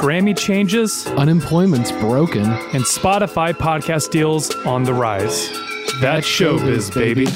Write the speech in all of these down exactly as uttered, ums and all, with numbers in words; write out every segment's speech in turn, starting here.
Grammy changes, unemployment's broken, and Spotify podcast deals on the rise. That's showbiz, baby.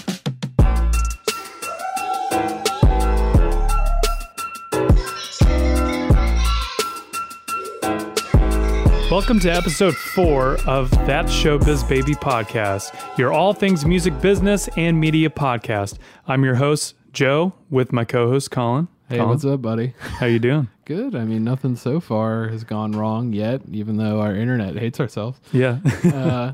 Welcome to episode four of That Showbiz Baby podcast, your all things music business and media podcast. I'm your host, Joe, with my co-host, Colin. Hey, Colin. What's up, buddy? How you doing? Good. I mean, nothing so far has gone wrong yet, even though our internet hates ourselves. Yeah. uh,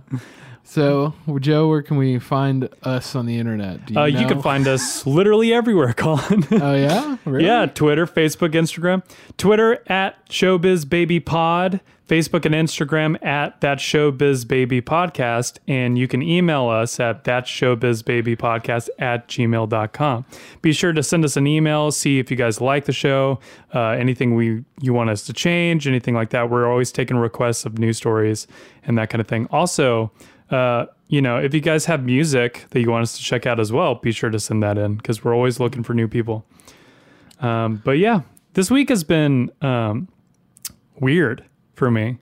so, Joe, where can we find us on the internet? Do you, uh, you can find us literally everywhere, Colin. Oh, yeah? Really? Yeah, Twitter, Facebook, Instagram. Twitter at ShowbizBabyPod. Facebook and Instagram at That Showbiz Baby Podcast, and you can email us at that showbiz baby podcast at gmail dot com. Be sure to send us an email, see if you guys like the show, uh, anything we you want us to change, anything like that. We're always taking requests of news stories and that kind of thing. Also, uh, you know, if you guys have music that you want us to check out as well, be sure to send that in because we're always looking for new people. Um, but yeah, this week has been um, weird. For me,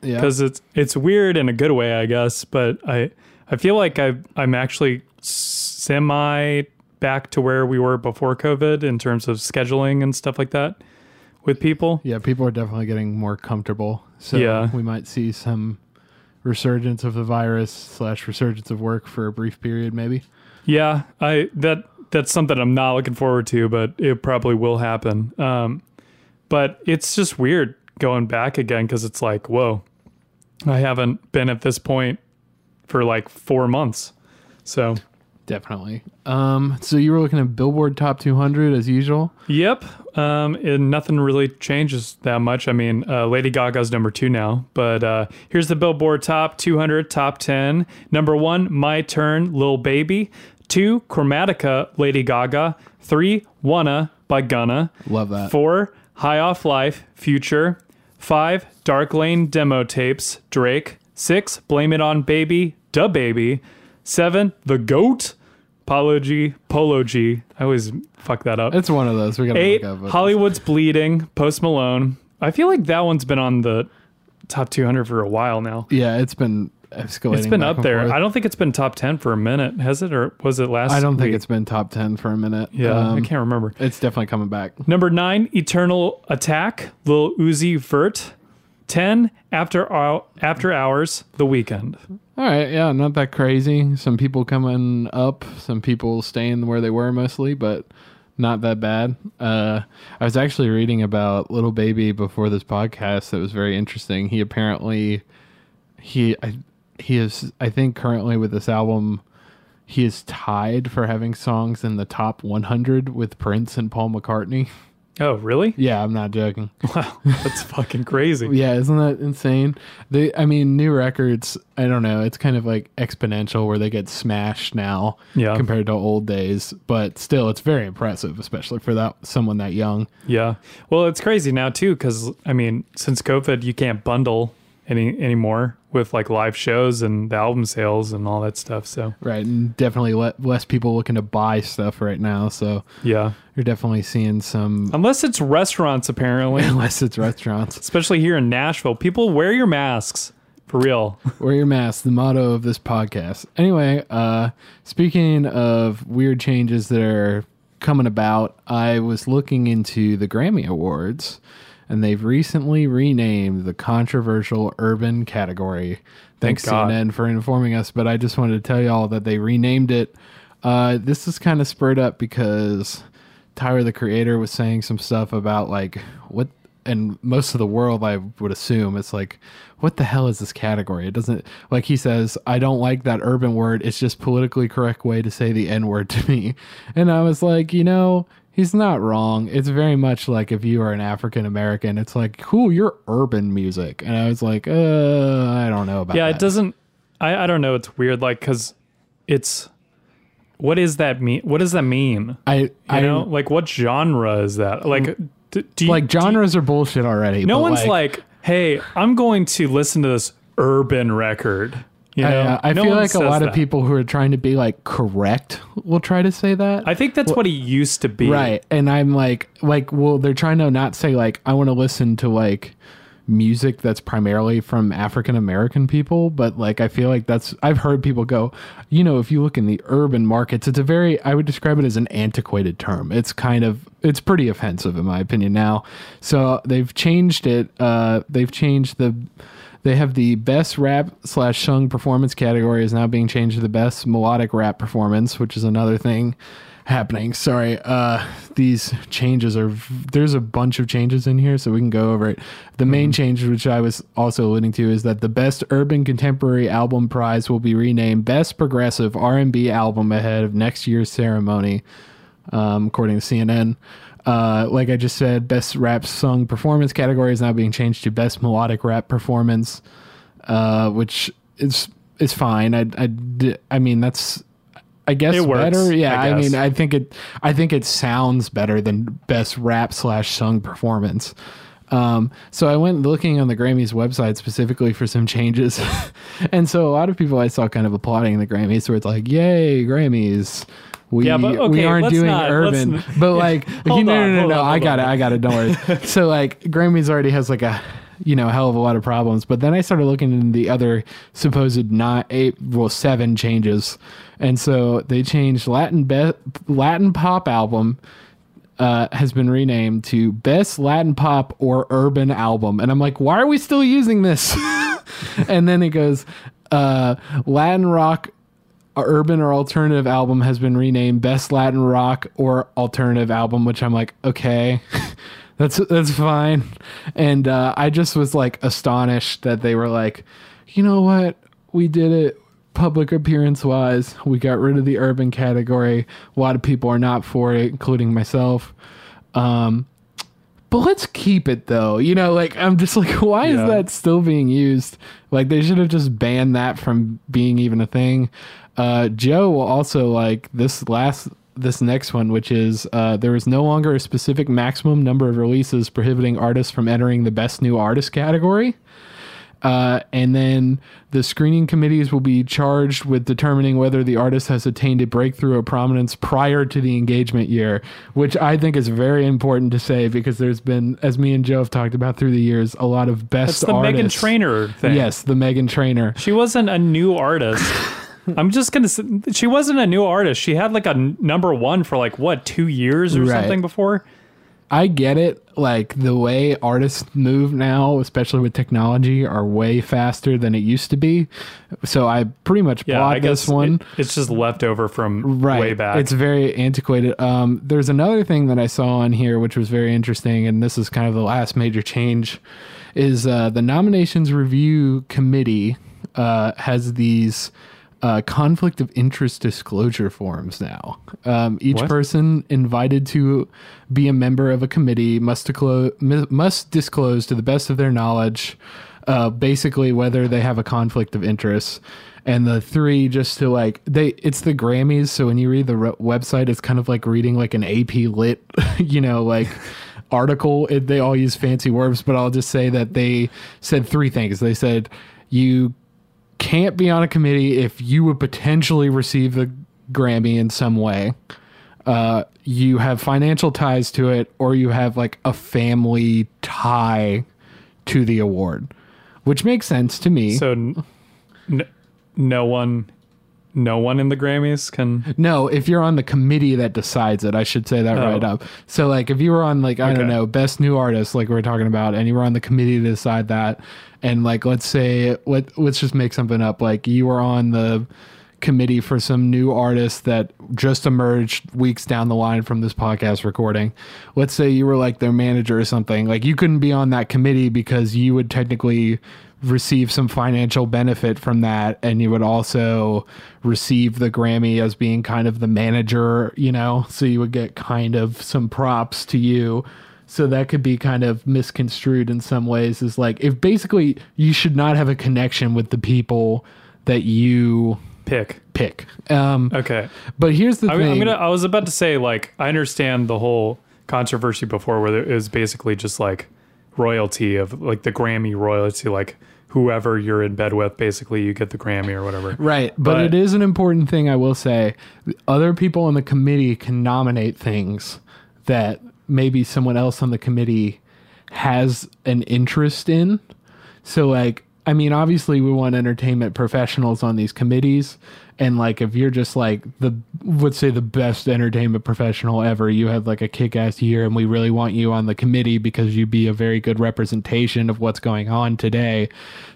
because yeah. it's it's weird in a good way, I guess. But I I feel like I I'm actually semi back to where we were before COVID in terms of scheduling and stuff like that with people. Yeah, people are definitely getting more comfortable. So yeah. we might see some resurgence of the virus slash resurgence of work for a brief period, maybe. Yeah, I that that's something I'm not looking forward to, but it probably will happen. Um, but it's just weird. Going back again because it's like, whoa, I haven't been at this point for like four months. So definitely. Um, so you were looking at Billboard Top two hundred as usual. Yep. Um, and nothing really changes that much. I mean, uh, Lady Gaga's number two now, but uh, here's the Billboard Top two hundred top ten. Number one, My Turn, Lil Baby. Two, Chromatica, Lady Gaga. Three, Wanna by Gunna. Love that. Four, High Off Life, Future. Five, Dark Lane Demo Tapes, Drake. Six, Blame It On Baby, Da Baby. Seven, The GOAT, Polo G, Polo G. I always fuck that up. It's one of those. We gotta Eight, up Hollywood's Bleeding, Post Malone. I feel like that one's been on the top two hundred for a while now. Yeah, it's been escalating. It's been up there. Forth. I don't think it's been top ten for a minute, has it? Or was it last I don't week? think it's been top ten for a minute. Yeah, um, I can't remember. It's definitely coming back. Number nine, Eternal Attack, Lil Uzi Vert. ten, After Our, After Hours, The Weeknd. All right, yeah, not that crazy. Some people coming up, some people staying where they were mostly, but not that bad. Uh, I was actually reading about Lil Baby before this podcast that was very interesting. He apparently, he... I, He is, I think, currently with this album, he is tied for having songs in the top one hundred with Prince and Paul McCartney. Oh, really? Yeah, I'm not joking. Wow, that's fucking crazy. Yeah, isn't that insane? They, I mean, new records, I don't know, it's kind of like exponential where they get smashed now yeah. compared to old days, but still, it's very impressive, especially for that someone that young. Yeah. Well, it's crazy now, too, because, I mean, since COVID, you can't bundle any anymore with like live shows and the album sales and all that stuff. So right, and definitely le- less people looking to buy stuff right now. So yeah, you're definitely seeing some. Unless it's restaurants, apparently. Unless it's restaurants, especially here in Nashville, people wear your masks for real. Wear your masks. The motto of this podcast. Anyway, uh, speaking of weird changes that are coming about, I was looking into the Grammy Awards. And they've recently renamed the controversial urban category. Thanks, Thank C N N, for informing us. But I just wanted to tell you all that they renamed it. Uh, this is kind of spurred up because Tyler, the Creator, was saying some stuff about, like, what... And most of the world, I would assume, it's like, what the hell is this category? It doesn't... Like, he says, I don't like that urban word. It's just politically correct way to say the N-word to me. And I was like, you know... He's not wrong. It's very much like if you are an African American, it's like, cool, you're urban music. And I was like, uh, I don't know about yeah, that. Yeah, it doesn't, I, I don't know. It's weird, like, because it's, what is that mean? What does that mean? I, you I know, like, what genre is that? Like, do, do you, like genres do you, are bullshit already. No one's like, like, hey, I'm going to listen to this urban record. You know, I, uh, I no feel like a lot that. of people who are trying to be like correct will try to say that. I think that's well, what he used to be. Right. And I'm like, like, well, they're trying to not say like, I want to listen to like, music that's primarily from African American people, but like I feel like that's, I've heard people go, you know, if you look in the urban markets, it's a very, I would describe it as an antiquated term. It's kind of, it's pretty offensive in my opinion now. So they've changed it. Uh, they've changed the, they have the best rap slash sung performance category is now being changed to the best melodic rap performance, which is another thing happening. Sorry. Uh, these changes are, there's a bunch of changes in here, so we can go over it. The main mm-hmm. change, which I was also alluding to, is that the Best Urban Contemporary Album Prize will be renamed Best Progressive R and B Album ahead of next year's ceremony, um, according to C N N. Uh, like I just said, Best Rap Sung Performance category is now being changed to Best Melodic Rap Performance, uh, which is, is fine. I, I, I mean, that's, I guess it works, better. Yeah, I, I mean, I think it. I think it sounds better than best rap slash sung performance. Um, so I went looking on the Grammys website specifically for some changes, and so a lot of people I saw kind of applauding the Grammys, where it's like, "Yay, Grammys! We yeah, but, okay, we aren't doing not, urban, but like, yeah, hold you, no, on, no, no, no, on, I got on. it, I got it. Don't worry." So like, Grammys already has like a, you know, hell of a lot of problems. But then I started looking into the other supposed not eight, well, seven changes. And so they changed Latin be- Latin Pop Album uh, has been renamed to Best Latin Pop or Urban Album. And I'm like, why are we still using this? And then it goes, uh, Latin Rock Urban or Alternative Album has been renamed Best Latin Rock or Alternative Album, which I'm like, okay. That's that's fine. And uh, I just was like astonished that they were like, you know what? We did it public appearance wise. We got rid of the urban category. A lot of people are not for it, including myself. Um, but let's keep it though. You know, like I'm just like, why yeah. is that still being used? Like they should have just banned that from being even a thing. Uh, Joe will also like this last... this next one, which is uh, there is no longer a specific maximum number of releases prohibiting artists from entering the best new artist category. Uh, and then the screening committees will be charged with determining whether the artist has attained a breakthrough or prominence prior to the engagement year, which I think is very important to say because there's been, as me and Joe have talked about through the years, a lot of best artists. That's the Meghan Trainor thing. Yes, the Meghan Trainor. She wasn't a new artist. I'm just going to say, she wasn't a new artist. She had like a n- number one for like, what, two years or right. something before? I get it. Like the way artists move now, especially with technology, are way faster than it used to be. So I pretty much yeah, bought I guess this one. It, it's just leftover from right. way back. It's very antiquated. Um, there's another thing that I saw on here, which was very interesting. And this is kind of the last major change is uh, the nominations review committee uh, has these... Uh, conflict of interest disclosure forms now. Um, each what? person invited to be a member of a committee must, declo- must disclose to the best of their knowledge uh, basically whether they have a conflict of interest. And the three just to like, they it's the Grammys, so when you read the re- website, it's kind of like reading like an A P Lit, you know, like... article. It, they all use fancy words, but I'll just say that they said three things. They said, you... can't be on a committee if you would potentially receive the Grammy in some way. Uh, you have financial ties to it, or you have like a family tie to the award, which makes sense to me. So, n- no one, no one in the Grammys can. No, if you're on the committee that decides it, I should say that oh. right up. So, like, if you were on like I okay. don't know, Best New Artist, like we were talking about, and you were on the committee to decide that. And like, let's say, let, let's just make something up. Like you were on the committee for some new artist that just emerged weeks down the line from this podcast recording. Let's say you were like their manager or something. Like you couldn't be on that committee because you would technically receive some financial benefit from that. And you would also receive the Grammy as being kind of the manager, you know, so you would get kind of some props to you. So that could be kind of misconstrued in some ways is like, if basically you should not have a connection with the people that you pick, pick. Um, okay. But here's the I, thing. I'm gonna, I was about to say, like, I understand the whole controversy before where it was basically just like royalty of like the Grammy royalty, like whoever you're in bed with, basically you get the Grammy or whatever. Right. But, but it is an important thing. I will say other people on the committee can nominate things that maybe someone else on the committee has an interest in. So, like, I mean, obviously we want entertainment professionals on these committees. And, like, if you're just, like, the, let's say the best entertainment professional ever, you have, like, a kick-ass year, and we really want you on the committee because you'd be a very good representation of what's going on today.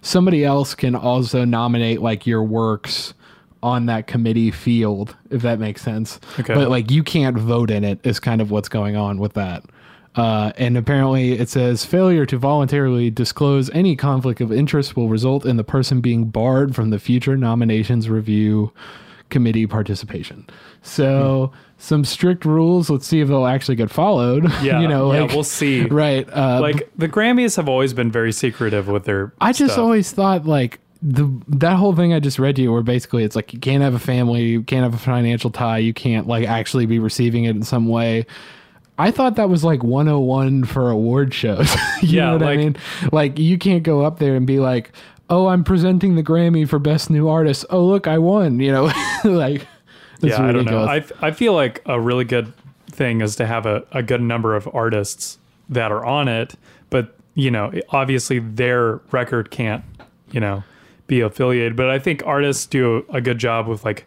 Somebody else can also nominate, like, your works on that committee field, if that makes sense. Okay. But, like, you can't vote in it is kind of what's going on with that. Uh, and apparently it says failure to voluntarily disclose any conflict of interest will result in the person being barred from the future nominations review committee participation. So mm. some strict rules. Let's see if they'll actually get followed. Yeah, you know, like, yeah, we'll see. Right. Uh, like the Grammys have always been very secretive with their I stuff. Just always thought like the that whole thing I just read to you where basically it's like you can't have a family, you can't have a financial tie, you can't like actually be receiving it in some way. I thought that was like one oh one for award shows. you yeah, know what like, I mean? Like, you can't go up there and be like, oh, I'm presenting the Grammy for Best New Artist. Oh, look, I won. You know, like, that's yeah, ridiculous. I don't know. I, f- I feel like a really good thing is to have a, a good number of artists that are on it. But, you know, obviously their record can't, you know, be affiliated. But I think artists do a good job with like,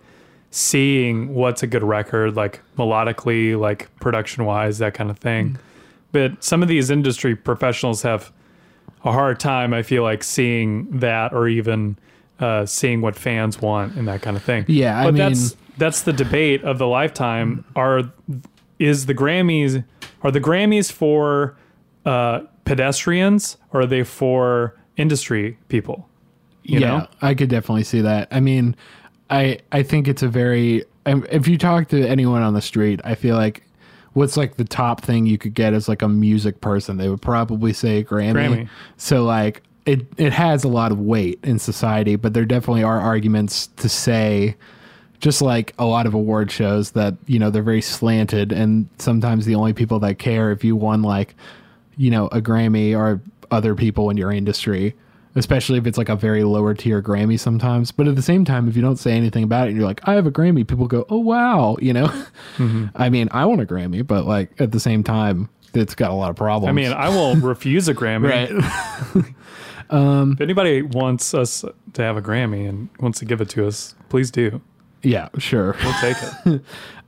seeing what's a good record, like melodically, like production wise, that kind of thing. Mm. But some of these industry professionals have a hard time, I feel like, seeing that or even uh, seeing what fans want and that kind of thing. Yeah. But I mean, that's, that's the debate of the lifetime. Are, is the Grammys, are the Grammys for uh, pedestrians or are they for industry people? You yeah, know? I could definitely see that. I mean, I, I think it's a very, if you talk to anyone on the street, I feel like what's like the top thing you could get is like a music person. They would probably say Grammy. Grammy. So like it, it has a lot of weight in society, but there definitely are arguments to say, just like a lot of award shows, that, you know, they're very slanted. And sometimes the only people that care if you won like, you know, a Grammy are other people in your industry. Especially if it's like a very lower tier Grammy sometimes. But at the same time, if you don't say anything about it and you're like, I have a Grammy, people go, oh, wow. You know, mm-hmm. I mean, I want a Grammy, but like at the same time, it's got a lot of problems. I mean, I will refuse a Grammy. Right. um, if anybody wants us to have a Grammy and wants to give it to us, please do. Yeah, sure. We'll take it.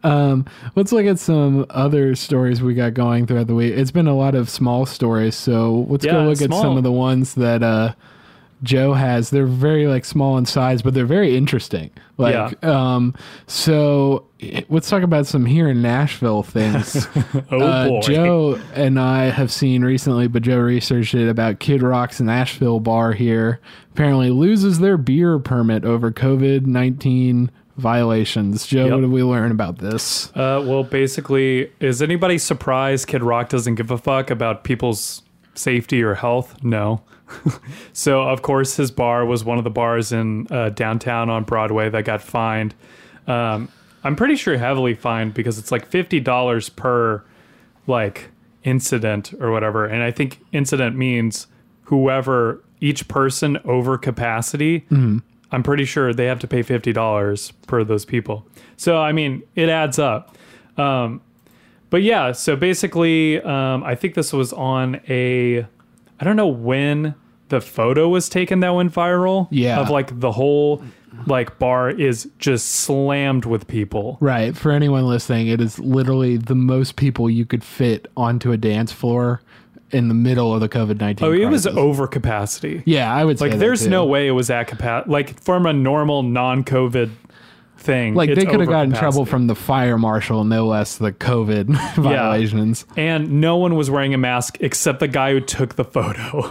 um, let's look at some other stories we got going throughout the week. It's been a lot of small stories, so let's yeah, go look at small. some of the ones that uh, Joe has. They're very like small in size, but they're very interesting. Like, yeah. um, so let's talk about some here in Nashville things. oh uh, boy, Joe and I have seen recently, but Joe researched it about Kid Rock's Nashville bar here. Apparently, loses their beer permit over COVID nineteen. Violations. Joe, yep. What did we learn about this? Uh, well, basically, is anybody surprised Kid Rock doesn't give a fuck about people's safety or health? No. So, of course, his bar was one of the bars in uh, downtown on Broadway that got fined. Um, I'm pretty sure heavily fined because it's like fifty dollars per like incident or whatever. And I think incident means whoever, each person over capacity. Mm-hmm. I'm pretty sure they have to pay fifty dollars per those people. So, I mean, it adds up. Um, but yeah, so basically, um, I think this was on a, I don't know when the photo was taken that went viral. Yeah. Of like the whole like bar is just slammed with people. Right. For anyone listening, it is literally the most people you could fit onto a dance floor in the middle of the COVID nineteen Oh, it crisis. was over capacity. Yeah, I would say like, that there's too. no way it was at capacity. Like, from a normal non-COVID thing. Like, they could have gotten trouble from the fire marshal, no less the COVID yeah. violations. And no one was wearing a mask except the guy who took the photo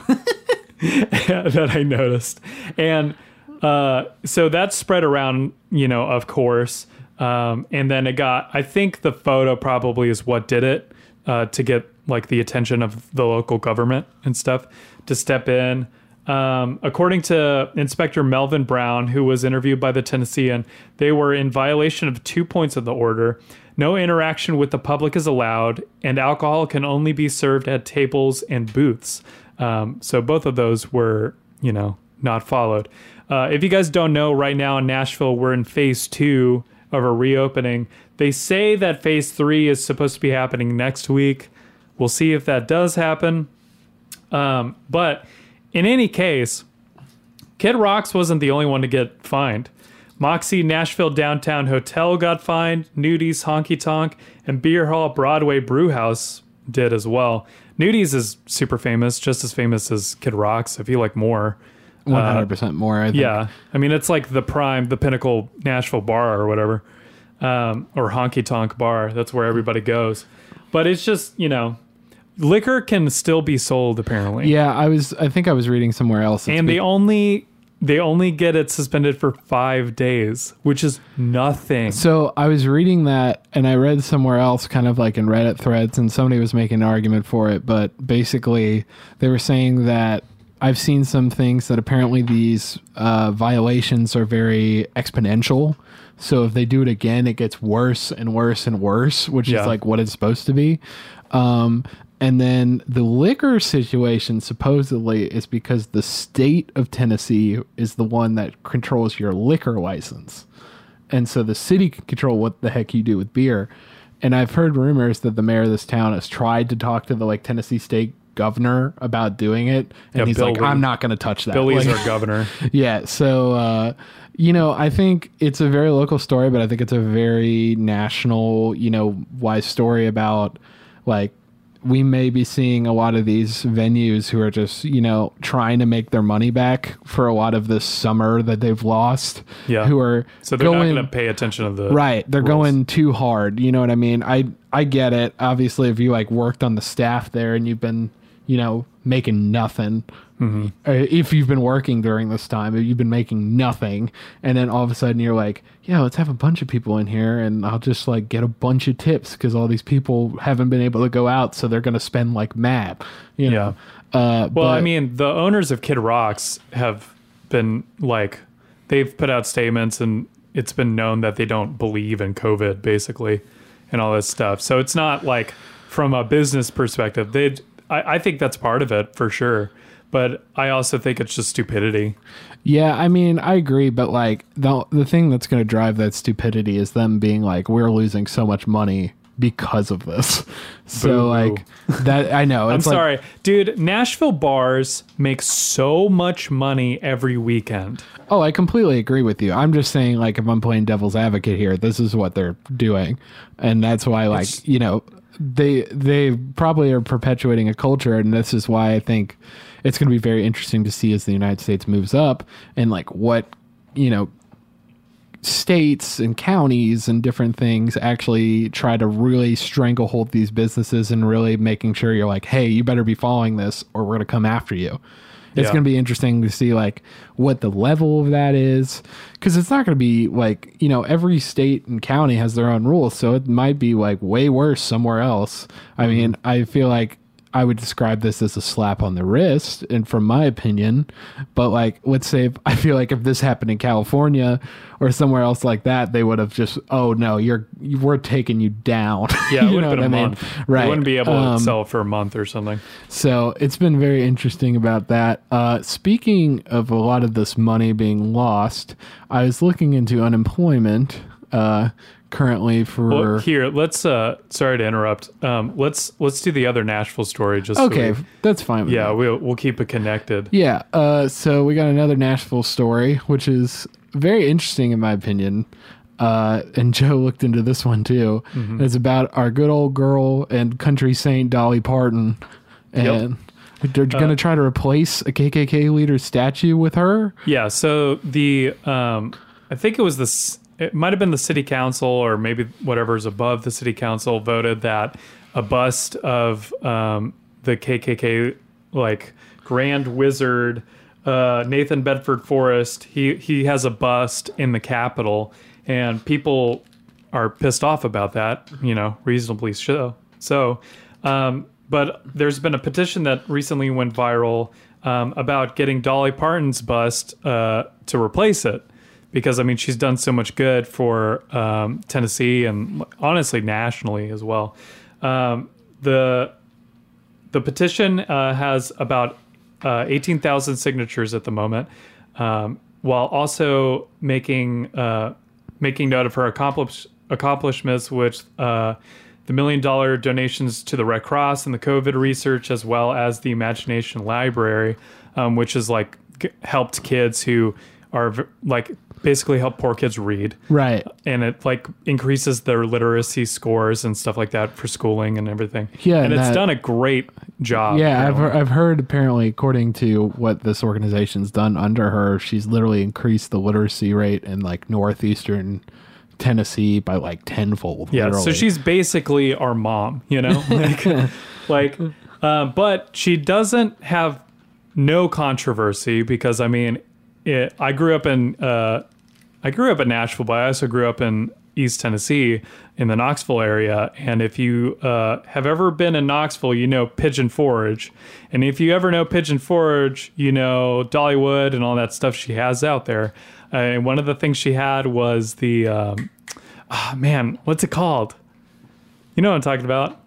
that I noticed. And uh, so that spread around, you know, of course. Um, and then it got, I think the photo probably is what did it uh, to get, like the attention of the local government and stuff to step in. Um, according to Inspector Melvin Brown, who was interviewed by the Tennessean, they were in violation of two points of the order. No interaction with the public is allowed, and alcohol can only be served at tables and booths. Um, so both of those were, you know, not followed. Uh, if you guys don't know, right now in Nashville, we're in phase two of a reopening. They say that phase three is supposed to be happening next week. We'll see if that does happen. Um, but in any case, Kid Rock wasn't the only one to get fined. Moxie Nashville Downtown Hotel got fined. Nudie's Honky Tonk and Beer Hall Broadway Brewhouse did as well. Nudie's is super famous, just as famous as Kid Rock's, if you like more. one hundred percent uh, more, I think. Yeah. I mean, it's like the prime, the pinnacle Nashville bar or whatever, um, or Honky Tonk bar. That's where everybody goes. But it's just, you know, liquor can still be sold, apparently. Yeah, I was. I think I was reading somewhere else. And they only... They only get it suspended for five days, which is nothing. So I was reading that, and I read somewhere else, kind of like in Reddit threads, and somebody was making an argument for it. But basically, they were saying that I've seen some things that apparently these uh, violations are very exponential. So if they do it again, it gets worse and worse and worse, which yeah. is like what it's supposed to be. Um And then the liquor situation supposedly is because the state of Tennessee is the one that controls your liquor license. And so the city can control what the heck you do with beer. And I've heard rumors that the mayor of this town has tried to talk to the like Tennessee state governor about doing it. And yeah, he's Bill like, Lee. I'm not going to touch that. Bill Lee's like, our governor. Yeah. So, uh, you know, I think it's a very local story, but I think it's a very national, you know, wise story about like, we may be seeing a lot of these venues who are just, you know, trying to make their money back for a lot of this summer that they've lost. Yeah. Who are so they're going, not going to pay attention to the right. They're rules. Going too hard. You know what I mean? I I get it. Obviously, if you like worked on the staff there and you've been, you know, making nothing. Mm-hmm. If you've been working during this time, if you've been making nothing, and then all of a sudden you're like, yeah, let's have a bunch of people in here and I'll just like get a bunch of tips because all these people haven't been able to go out, so they're going to spend like mad, you know? Yeah. Uh, well, but, I mean, the owners of Kid Rock's have been like, they've put out statements and it's been known that they don't believe in COVID basically and all this stuff. So it's not like from a business perspective, they I, I think that's part of it for sure. But I also think it's just stupidity. Yeah, I mean, I agree. But like the the thing that's going to drive that stupidity is them being like, we're losing so much money because of this. So Boo. like that, I know. It's I'm sorry, like, dude. Nashville bars make so much money every weekend. Oh, I completely agree with you. I'm just saying, like, if I'm playing devil's advocate here, this is what they're doing, and that's why, like, it's, you know, they they probably are perpetuating a culture, and this is why I think it's going to be very interesting to see as the United States moves up and like what, you know, states and counties and different things actually try to really stranglehold these businesses and really making sure you're like, hey, you better be following this or we're going to come after you. It's yeah. going to be interesting to see like what the level of that is, because it's not going to be like, you know, every state and county has their own rules. So it might be like way worse somewhere else. I mean, I feel like I would describe this as a slap on the wrist, and from my opinion, but like, let's say, if, I feel like if this happened in California or somewhere else like that, they would have just, oh no, you're, you, we're taking you down. Yeah, it would have been a month. Right. You wouldn't be able um, to sell for a month or something. So it's been very interesting about that. Uh, speaking of a lot of this money being lost, I was looking into unemployment, uh, currently for well, here let's uh sorry to interrupt um let's let's do the other Nashville story just okay so we, that's fine with yeah me. we'll we'll keep it connected yeah uh so we got another Nashville story, which is very interesting in my opinion, uh and Joe looked into this one too. Mm-hmm. And it's about our good old girl and country saint Dolly Parton, and yep. they're gonna uh, try to replace a K K K leader's statue with her. Yeah, so the um I think it was this It might have been the city council, or maybe whatever's above the city council, voted that a bust of um, the K K K, like Grand Wizard uh, Nathan Bedford Forrest. He he has a bust in the Capitol, and people are pissed off about that. You know, reasonably so. So, um, but there's been a petition that recently went viral um, about getting Dolly Parton's bust uh, to replace it. Because, I mean, she's done so much good for um, Tennessee and honestly nationally as well. Um, the the petition uh, has about uh, eighteen thousand signatures at the moment, um, while also making uh, making note of her accomplish, accomplishments, which uh, the million dollar donations to the Red Cross and the COVID research, as well as the Imagination Library, um, which is like g- helped kids who are v- like basically help poor kids read. Right. And it like increases their literacy scores and stuff like that for schooling and everything. Yeah. And that, it's done a great job. Yeah. Apparently. I've heard, I've heard apparently, according to what this organization's done under her, she's literally increased the literacy rate in like Northeastern Tennessee by like tenfold. Yeah. Literally. So she's basically our mom, you know, like, like uh, but she doesn't have no controversy because I mean, it, I grew up in, uh, I grew up in Nashville, but I also grew up in East Tennessee in the Knoxville area. And if you, uh, have ever been in Knoxville, you know, Pigeon Forge. And if you ever know Pigeon Forge, you know, Dollywood and all that stuff she has out there. Uh, and one of the things she had was the, um, oh man, what's it called? You know what I'm talking about?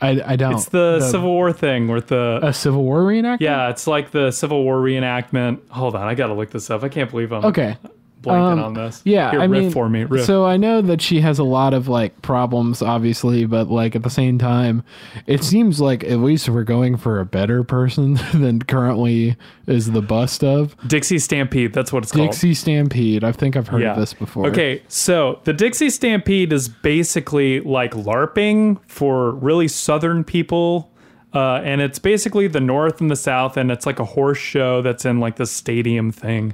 I, I don't. It's the, the Civil War thing with the... A Civil War reenactment? Yeah, it's like the Civil War reenactment. Hold on, I gotta look this up. I can't believe I'm okay. blanking um, on this. Yeah, Here, I riff mean... for me. Riff. So I know that she has a lot of, like, problems, obviously, but, like, at the same time, it seems like at least we're going for a better person than currently is the bust of. Dixie Stampede, that's what it's Dixie called. Dixie Stampede. I think I've heard yeah. of this before. Okay, so the Dixie Stampede is basically, like, LARPing for really Southern people, uh, and it's basically the North and the South, and it's, like, a horse show that's in, like, the stadium thing.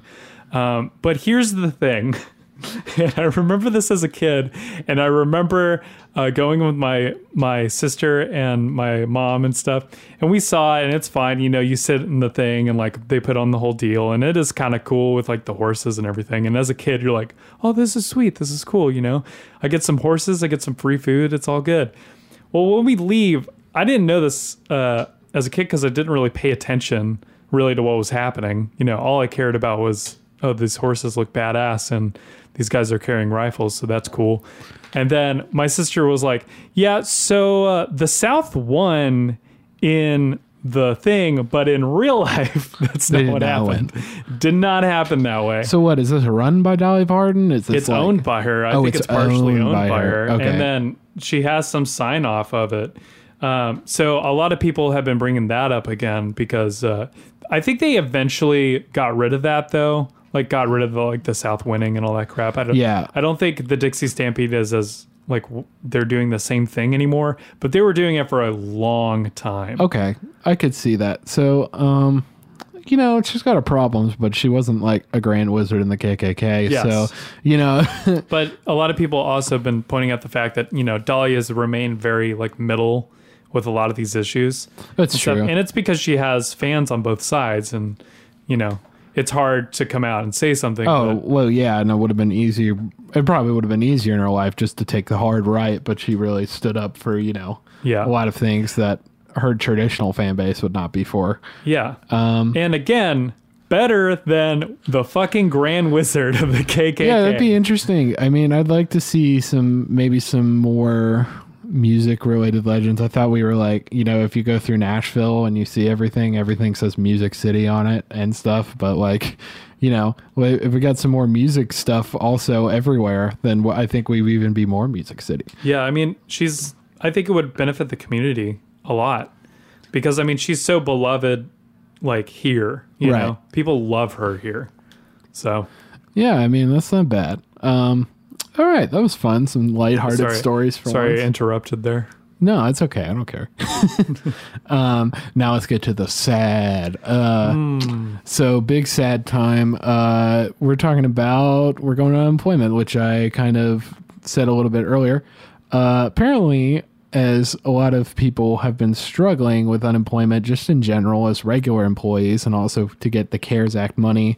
Um, but here's the thing. And I remember this as a kid, and I remember uh, going with my my sister and my mom and stuff, and we saw it, and it's fine. You know, you sit in the thing, and like they put on the whole deal, and it is kind of cool with like the horses and everything. And as a kid, you're like, oh, this is sweet. This is cool. You know, I get some horses. I get some free food. It's all good. Well, when we leave, I didn't know this uh, as a kid because I didn't really pay attention really to what was happening. You know, all I cared about was, oh, these horses look badass, and these guys are carrying rifles, so that's cool. And then my sister was like, yeah, so uh, the South won in the thing, but in real life, that's not what happened. Win. Did not happen that way. So what, is this run by Dolly Parton? Is this it's like, owned by her. I oh, think it's, it's partially owned, owned by, by her. her. Okay. And then she has some sign-off of it. Um, so a lot of people have been bringing that up again because uh, I think they eventually got rid of that, though. Like got rid of the, like the South winning and all that crap. I don't. Yeah. I don't think the Dixie Stampede is as like w- they're doing the same thing anymore. But they were doing it for a long time. Okay, I could see that. So, um, you know, she's got her problems, but she wasn't like a grand wizard in the K K K. Yes. So, you know. But a lot of people also have been pointing out the fact that you know Dolly has remained very like middle with a lot of these issues. That's and true, stuff. And it's because she has fans on both sides, and you know. It's hard to come out and say something. Oh, but. well, yeah, and it would have been easier. It probably would have been easier in her life just to take the hard right, but she really stood up for, you know, yeah. a lot of things that her traditional fan base would not be for. Yeah. Um, and again, better than the fucking Grand Wizard of the K K K. Yeah, that'd be interesting. I mean, I'd like to see some, maybe some more music related legends. I thought we were like, you know, if you go through Nashville and you see everything, everything says Music City on it and stuff. But like, you know, if we got some more music stuff also everywhere, then I think we'd even be more Music City. Yeah. I mean, she's, I think it would benefit the community a lot because I mean, she's so beloved, like here, you right. know, people love her here. So yeah, I mean, that's not bad. Um, All right, that was fun. Some lighthearted Sorry. stories for Sorry, once. I interrupted there. No, it's okay. I don't care. um, now let's get to the sad. Uh, mm. So big sad time. Uh, we're talking about, we're going on unemployment, which I kind of said a little bit earlier. Uh, apparently, as a lot of people have been struggling with unemployment just in general as regular employees and also to get the CARES Act money,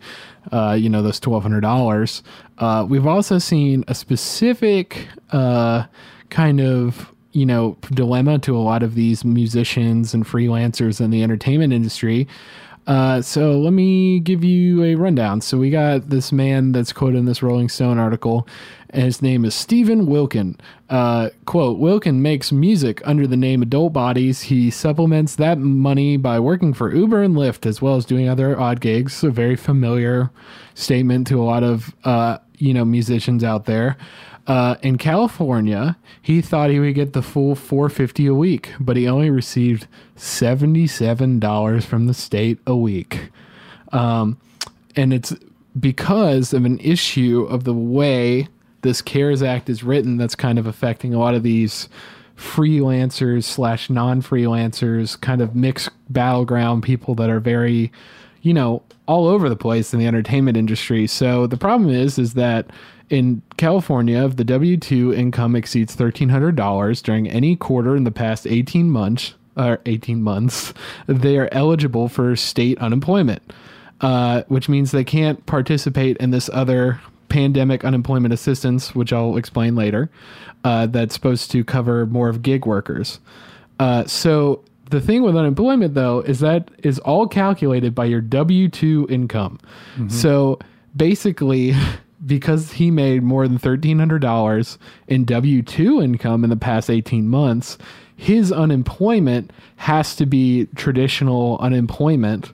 uh, you know, those twelve hundred dollars. Uh, we've also seen a specific uh, kind of, you know, dilemma to a lot of these musicians and freelancers in the entertainment industry. Uh, so let me give you a rundown. So we got this man that's quoted in this Rolling Stone article, and his name is Stephen Wilkin. Uh, quote, Wilkin makes music under the name Adult Bodies. He supplements that money by working for Uber and Lyft, as well as doing other odd gigs. A very familiar statement to a lot of, uh, you know, musicians out there. Uh, in California, he thought he would get the full four hundred fifty dollars a week, but he only received seventy-seven dollars from the state a week. Um, and it's because of an issue of the way this CARES Act is written that's kind of affecting a lot of these freelancers slash non-freelancers, kind of mixed battleground people that are very, you know, all over the place in the entertainment industry. So the problem is, is that in California, if the W two income exceeds thirteen hundred dollars during any quarter in the past eighteen months, or eighteen months, they are eligible for state unemployment, uh, which means they can't participate in this other Pandemic Unemployment Assistance, which I'll explain later, uh, that's supposed to cover more of gig workers. Uh, so the thing with unemployment, though, is that is all calculated by your W two income. Mm-hmm. So basically, because he made more than thirteen hundred dollars in W two income in the past eighteen months, his unemployment has to be traditional unemployment.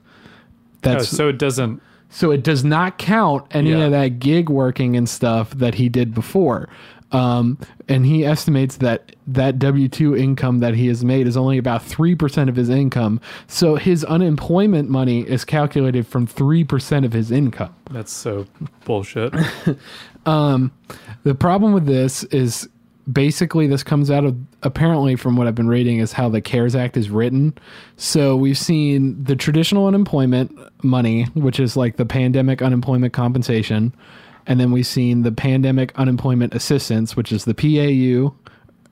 That's oh, so it doesn't. So it does not count any yeah. of that gig working and stuff that he did before. Um, and he estimates that that W two income that he has made is only about three percent of his income. So his unemployment money is calculated from three percent of his income. That's so bullshit. um, the problem with this is basically this comes out of, apparently from what I've been reading, is how the CARES Act is written. So we've seen the traditional unemployment money, which is like the pandemic unemployment compensation. And then we've seen the Pandemic Unemployment Assistance, which is the P A U,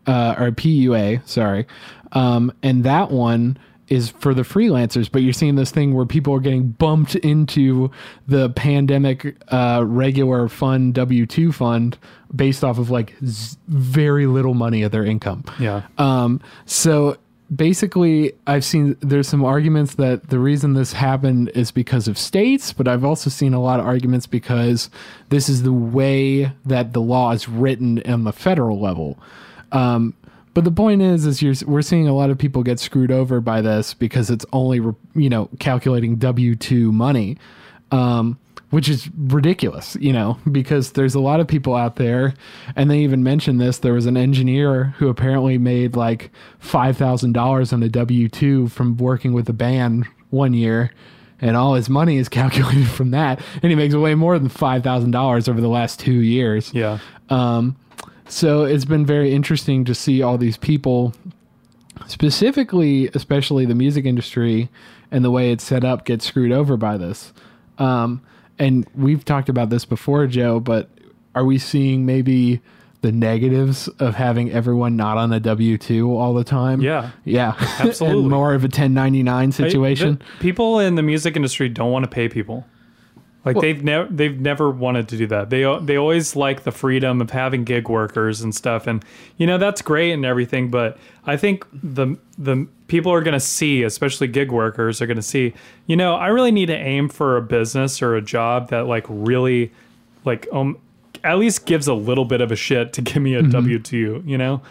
uh, or P U A, sorry. Um, and that one is for the freelancers. But you're seeing this thing where people are getting bumped into the pandemic uh, regular fund, W two fund, based off of like z- very little money of their income. Yeah. Um, so basically, I've seen there's some arguments that the reason this happened is because of states, but I've also seen a lot of arguments because this is the way that the law is written on the federal level. Um, but the point is, is you're, we're seeing a lot of people get screwed over by this because it's only, you know, calculating W two money, um, which is ridiculous, you know, because there's a lot of people out there, and they even mentioned this. There was an engineer who apparently made like five thousand dollars on a W two from working with a band one year, and all his money is calculated from that. And he makes way more than five thousand dollars over the last two years. Yeah. Um, so it's been very interesting to see all these people, specifically, especially the music industry and the way it's set up, get screwed over by this. Um, And we've talked about this before, Joe, but are we seeing maybe the negatives of having everyone not on a W two all the time? Yeah. Yeah. Absolutely. And more of a ten ninety-nine situation. I, the, people in the music industry don't want to pay people. Like well, they've never they've never wanted to do that. They they always like the freedom of having gig workers and stuff, and you know that's great and everything, but I think the the people are going to see, especially gig workers are going to see, you know, I really need to aim for a business or a job that like really like um at least gives a little bit of a shit to give me a mm-hmm. W two, you know.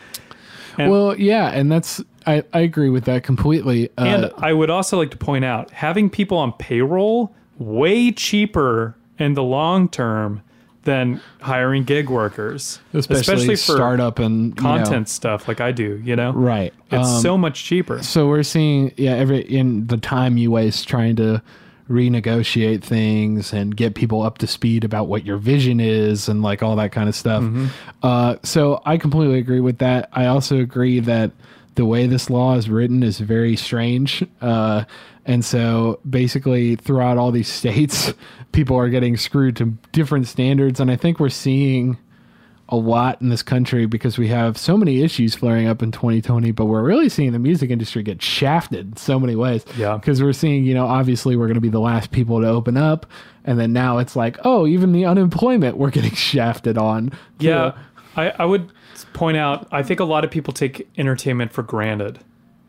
And, well, yeah, and that's I, I agree with that completely. Uh, and I would also like to point out having people on payroll way cheaper in the long term than hiring gig workers, especially, especially for startup and content you know, stuff like I do, you know? Right. It's um, so much cheaper. So we're seeing, yeah, every in the time you waste trying to renegotiate things and get people up to speed about what your vision is and like all that kind of stuff. Mm-hmm. Uh, so I completely agree with that. I also agree that the way this law is written is very strange. Uh, and so basically throughout all these states, people are getting screwed to different standards. And I think we're seeing a lot in this country because we have so many issues flaring up in twenty twenty, but we're really seeing the music industry get shafted in so many ways. Yeah. Because we're seeing, you know, obviously we're going to be the last people to open up. And then now it's like, oh, even the unemployment we're getting shafted on. Too. Yeah. I, I would point out, I think a lot of people take entertainment for granted.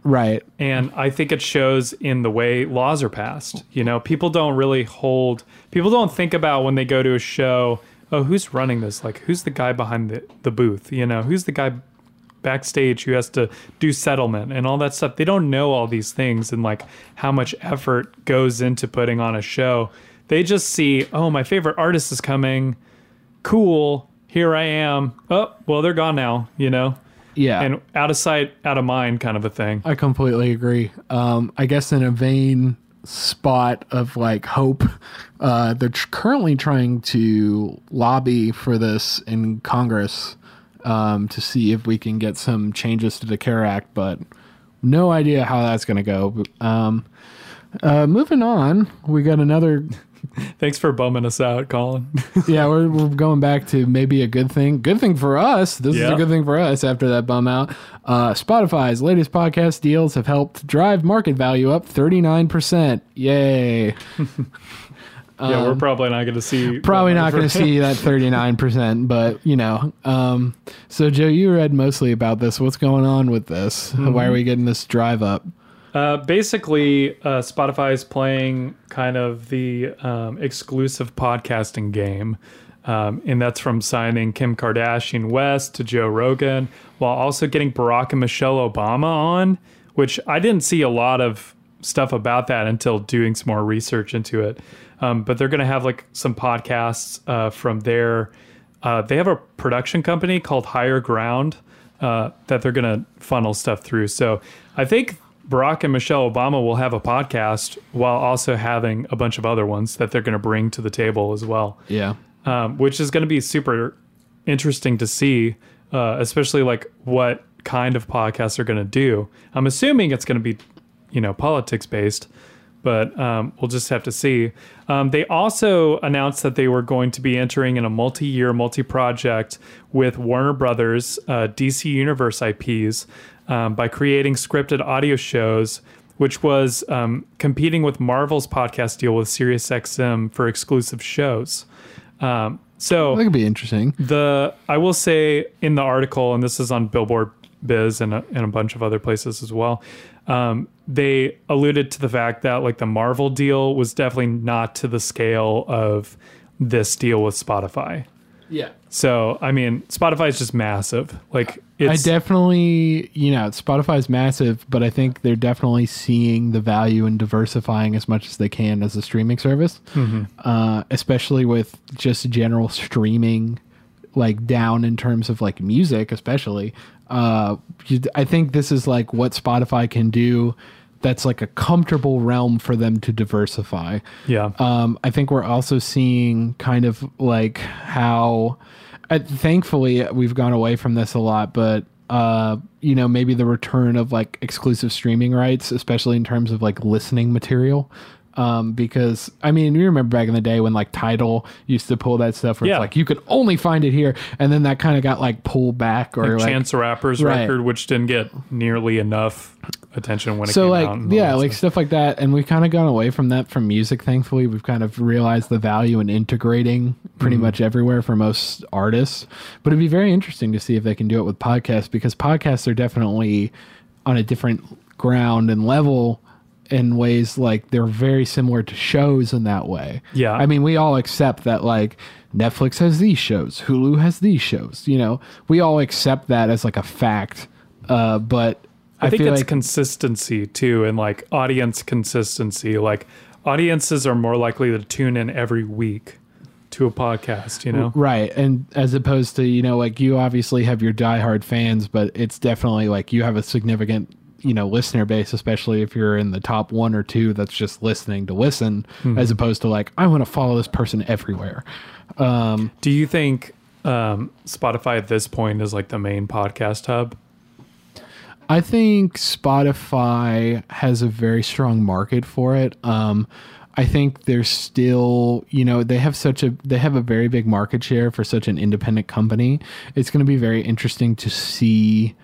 Right. And I think it shows in the way laws are passed. You know, people don't really hold, people don't think about when they go to a show, oh, who's running this? Like, who's the guy behind the, the booth? You know, who's the guy backstage who has to do settlement and all that stuff? They don't know all these things and like how much effort goes into putting on a show. They just see, oh, my favorite artist is coming. cool, here I am. Oh, well, they're gone now, you know? Yeah. And out of sight, out of mind kind of a thing. I completely agree. Um, I guess in a vain spot of like hope, uh, they're tr- currently trying to lobby for this in Congress um, to see if we can get some changes to the CARE Act, but no idea how that's going to go. Um, uh, moving on, we got another... Thanks for bumming us out, Colin. yeah, we're, we're going back to maybe a good thing. Good thing for us. This yeah. is a good thing for us after that bum out. Uh, Spotify's latest podcast deals have helped drive market value up thirty-nine percent. Yay. um, yeah, we're probably not going to see. Probably not going to see that thirty-nine percent, but, you know. Um, so, Joe, you read mostly about this. What's going on with this? Mm-hmm. Why are we getting this drive up? Uh, basically, uh, Spotify is playing kind of the um, exclusive podcasting game, um, and that's from signing Kim Kardashian West to Joe Rogan, while also getting Barack and Michelle Obama on, which I didn't see a lot of stuff about that until doing some more research into it. Um, but they're going to have like some podcasts uh, from there. Uh, they have a production company called Higher Ground uh, that they're going to funnel stuff through. So I think Barack and Michelle Obama will have a podcast while also having a bunch of other ones that they're going to bring to the table as well. Yeah. Um, which is going to be super interesting to see, uh, especially like what kind of podcasts are going to do. I'm assuming it's going to be, you know, politics based, but um, we'll just have to see. Um, they also announced that they were going to be entering in a multi-year, multi-project with Warner Brothers, uh, D C Universe I Ps, Um, by creating scripted audio shows, which was um, competing with Marvel's podcast deal with SiriusXM for exclusive shows. Um, so that could be interesting. The I will say in the article, and this is on Billboard Biz and a, and a bunch of other places as well, um, they alluded to the fact that like the Marvel deal was definitely not to the scale of this deal with Spotify. Yeah. So, I mean, Spotify is just massive. Like, it's, I definitely, you know, Spotify is massive, but I think they're definitely seeing the value in diversifying as much as they can as a streaming service, mm-hmm. uh, especially with just general streaming, like down in terms of like music, especially. Uh, I think this is like what Spotify can do. That's like a comfortable realm for them to diversify. Yeah. Um, I think we're also seeing kind of like how, uh, thankfully, we've gone away from this a lot, but, uh, you know, maybe the return of like exclusive streaming rights, especially in terms of like listening material. Um, because, I mean, you remember back in the day when like Tidal used to pull that stuff where yeah. it's like, you could only find it here. And then that kind of got like pulled back or like, like Chance the Rapper's right. record, which didn't get nearly enough attention when it so came like, out. So like, yeah, like stuff like that. And we've kind of gone away from that from music. Thankfully, we've kind of realized the value in integrating pretty mm-hmm. much everywhere for most artists, but it'd be very interesting to see if they can do it with podcasts, because podcasts are definitely on a different ground and level in ways like they're very similar to shows in that way. Yeah. I mean, we all accept that like Netflix has these shows, Hulu has these shows, you know, we all accept that as like a fact. Uh, but I, I think feel it's like consistency too. And like audience consistency, like audiences are more likely to tune in every week to a podcast, you know? Right. And as opposed to, you know, like you obviously have your diehard fans, but it's definitely like you have a significant, you know, listener base, especially if you're in the top one or two, that's just listening to listen mm-hmm. as opposed to like, I want to follow this person everywhere. Um, Do you think um, Spotify at this point is like the main podcast hub? I think Spotify has a very strong market for it. Um, I think they're still, you know, they have such a, they have a very big market share for such an independent company. It's going to be very interesting to see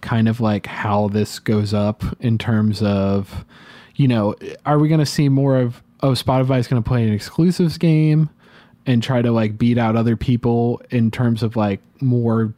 kind of like how this goes up in terms of, you know, are we going to see more of, oh, Spotify is going to play an exclusives game and try to like beat out other people in terms of like more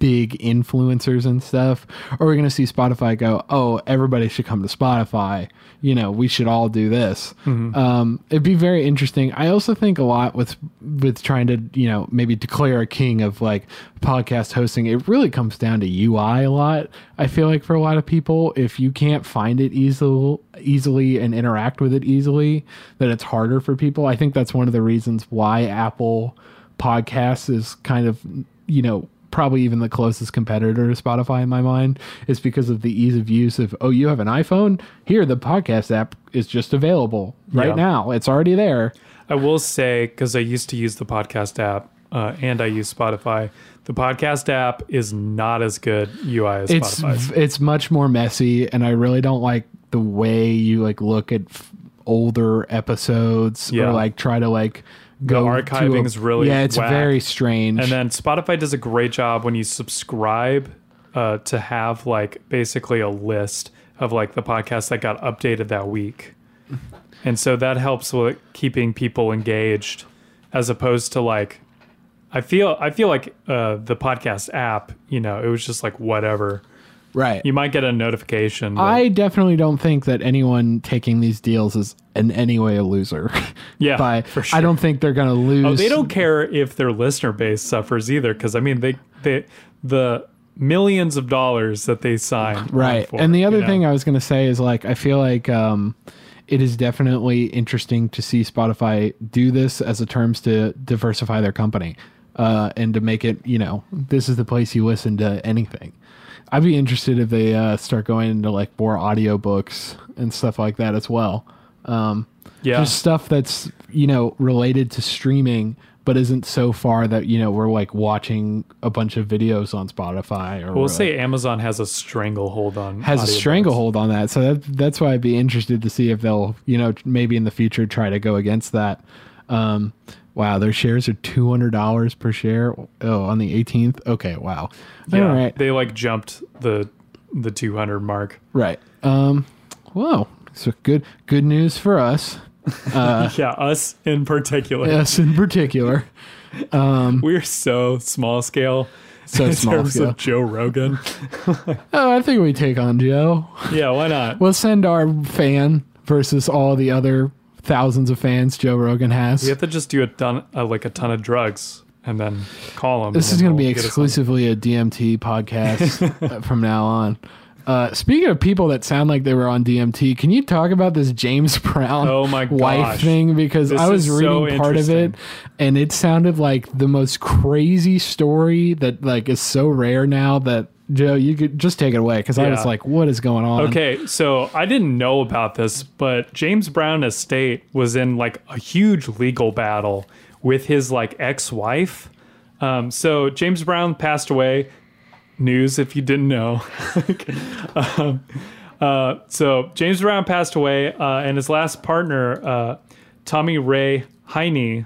big influencers and stuff? Or are we going to see Spotify go, oh, everybody should come to Spotify. You know, we should all do this. Mm-hmm. Um, it'd be very interesting. I also think a lot with, with trying to, you know, maybe declare a king of like podcast hosting. It really comes down to U I a lot. I feel like for a lot of people, if you can't find it easily, easily and interact with it easily, that it's harder for people. I think that's one of the reasons why Apple podcasts is kind of, you know, probably even the closest competitor to Spotify in my mind, is because of the ease of use of, oh, you have an iPhone? Here, the podcast app is just available right yeah. now. It's already there. I will say, because I used to use the podcast app uh, and I use Spotify, the podcast app is not as good U I as it's, Spotify's. It's much more messy, and I really don't like the way you like look at f- older episodes yeah. or like try to like... Go the archiving is really yeah it's whack. Very strange. And then Spotify does a great job when you subscribe uh to have like basically a list of like the podcasts that got updated that week, and so that helps with keeping people engaged, as opposed to like I feel I feel like uh the podcast app, you know, it was just like whatever. Right. You might get a notification. I definitely don't think that anyone taking these deals is in any way a loser. Yeah, by, for sure. I don't think they're going to lose. Oh, they don't care if their listener base suffers either, because, I mean, they, they the millions of dollars that they sign. Right. For, and the other thing know? I was going to say is, like, I feel like um, it is definitely interesting to see Spotify do this as a terms to diversify their company uh, and to make it, you know, this is the place you listen to anything. I'd be interested if they uh, start going into like more audiobooks and stuff like that as well. Um, yeah. Just stuff that's, you know, related to streaming, but isn't so far that, you know, we're like watching a bunch of videos on Spotify. Or we'll say like, Amazon has a stranglehold on Has audiobooks. a stranglehold on that. So that, that's why I'd be interested to see if they'll, you know, maybe in the future try to go against that. Um, wow, their shares are two hundred dollars per share. Oh, on the eighteenth. Okay, wow. Yeah, all right. They like jumped the the two hundred mark. Right. Um. Whoa. So good. Good news for us. Uh, yeah, us in particular. Us in particular. Um, we're so small scale. So in small terms scale. Of Joe Rogan. Oh, I think we take on Joe. Yeah, why not? We'll send our fan versus all the other thousands of fans Joe Rogan has. You have to just do a ton, uh, like a ton of drugs, and then call him. This is going to be exclusively a D M T podcast from now on. Uh, speaking of people that sound like they were on D M T, can you talk about this James Brown oh my gosh. wife thing? Because this I was reading so part of it, and it sounded like the most crazy story that like is so rare now that. Joe, you could just take it away, because yeah. I was like, what is going on? Okay, so I didn't know about this, but James Brown estate was in like a huge legal battle with his like ex-wife. Um, so James Brown passed away. News if you didn't know. um, uh, so James Brown passed away, uh, and his last partner, uh, Tommy Ray Hynie,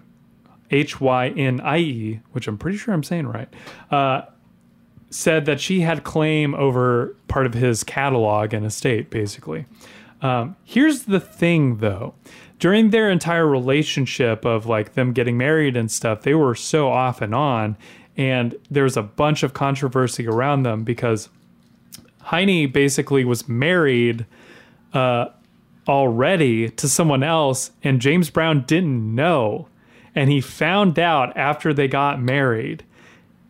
H Y N I E, which I'm pretty sure I'm saying right, uh, said that she had claim over part of his catalog and estate, basically. Um, here's the thing, though. During their entire relationship of, like, them getting married and stuff, they were so off and on, and there was a bunch of controversy around them because Heine basically was married uh, already to someone else, and James Brown didn't know, and he found out after they got married.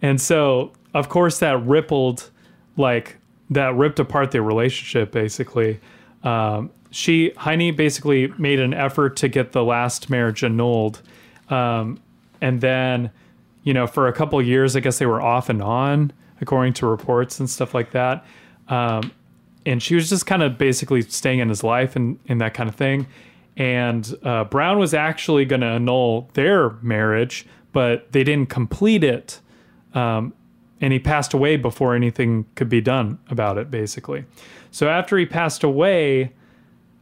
And so... Of course, that rippled, like, that ripped apart their relationship, basically. Um, she, Heine basically made an effort to get the last marriage annulled. Um, and then, you know, for a couple of years, I guess they were off and on, according to reports and stuff like that. Um, and she was just kind of basically staying in his life and, and that kind of thing. And uh, Brown was actually going to annul their marriage, but they didn't complete it. Um And he passed away before anything could be done about it, basically. So after he passed away,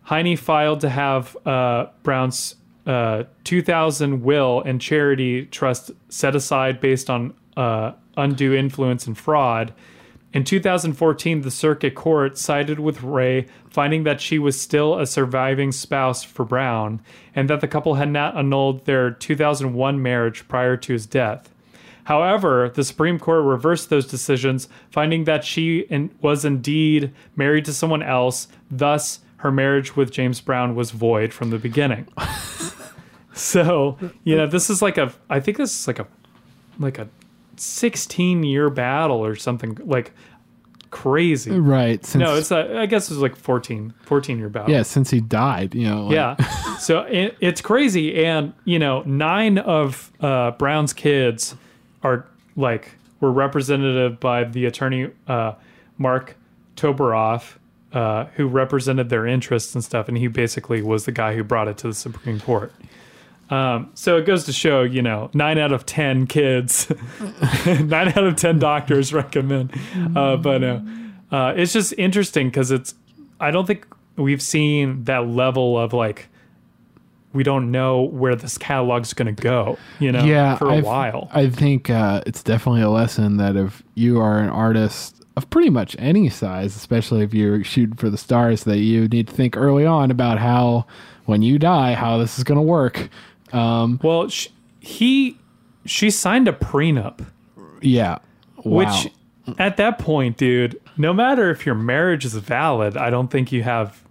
Heine filed to have uh, Brown's uh, two thousand will and charity trust set aside based on uh, undue influence and fraud. In two thousand fourteen, the circuit court sided with Ray, finding that she was still a surviving spouse for Brown and that the couple had not annulled their two thousand one marriage prior to his death. However, the Supreme Court reversed those decisions, finding that she in, was indeed married to someone else. Thus, her marriage with James Brown was void from the beginning. So, you know, this is like a, I think this is like a, like a sixteen year battle or something like crazy. Right. Since, no, it's, a, I guess it was like fourteen, fourteen year battle. Yeah. Since he died, you know. Like. Yeah. So it, it's crazy. And, you know, nine of uh, Brown's kids are like were represented by the attorney, uh, Mark Toberoff, uh, who represented their interests and stuff. And he basically was the guy who brought it to the Supreme Court. Um, so it goes to show, you know, nine out of ten kids, nine out of ten doctors recommend. Uh, but uh, uh, it's just interesting because it's, I don't think we've seen that level of like, we don't know where this catalog's going to go, you know, yeah, for a I've, while. I think uh, it's definitely a lesson that if you are an artist of pretty much any size, especially if you're shooting for the stars, that you need to think early on about how, when you die, how this is going to work. Um, well, she, he, she signed a prenup. Yeah. Wow. Which at that point, dude, no matter if your marriage is valid, I don't think you have,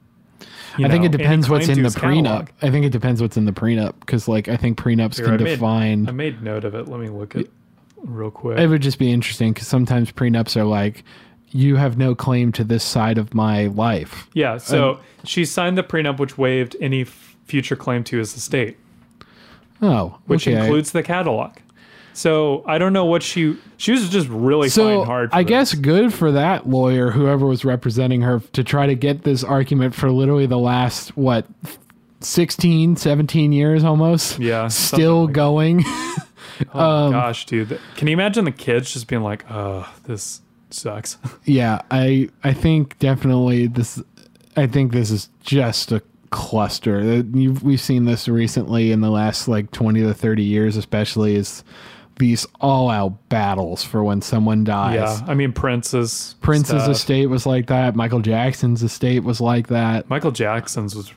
you I know, think it depends what's in the prenup. Catalog. I think it depends what's in the prenup. Cause like, I think prenups Here, can I made, define. I made note of it. Let me look at it real quick. It would just be interesting. Cause sometimes prenups are like, you have no claim to this side of my life. Yeah. So um, she signed the prenup, which waived any f- future claim to his estate. Oh, which okay. includes the catalog. So I don't know what she, she was just really so, fine hard. For I this. guess good for that lawyer, whoever was representing her, to try to get this argument for literally the last, what, sixteen, seventeen years almost. Yeah. Still like going. oh um, gosh, dude. Can you imagine the kids just being like, oh, this sucks. Yeah. I, I think definitely this, I think this is just a cluster. You've, we've seen this recently in the last like twenty to thirty years, especially, is these all-out battles for when someone dies. Yeah, I mean, Prince's Prince's stuff. estate was like that. Michael Jackson's estate was like that. Michael Jackson's was,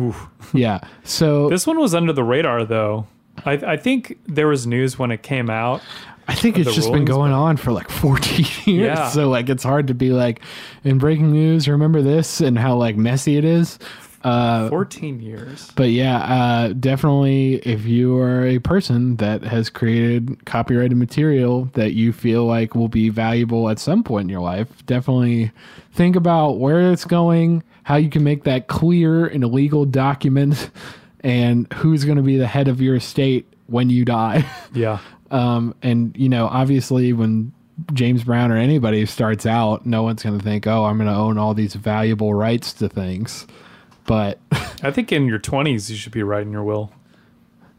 oof. Yeah. So this one was under the radar, though. I, I think there was news when it came out. I think it's just been going on for like fourteen years. Yeah. So like, it's hard to be like, in breaking news, remember this and how like messy it is. Uh, fourteen years. But yeah, uh, definitely if you are a person that has created copyrighted material that you feel like will be valuable at some point in your life, definitely think about where it's going, how you can make that clear in a legal document, and who's going to be the head of your estate when you die. Yeah. um, and, you know, obviously when James Brown or anybody starts out, no one's going to think, oh, I'm going to own all these valuable rights to things. But I think in your twenties, you should be writing your will.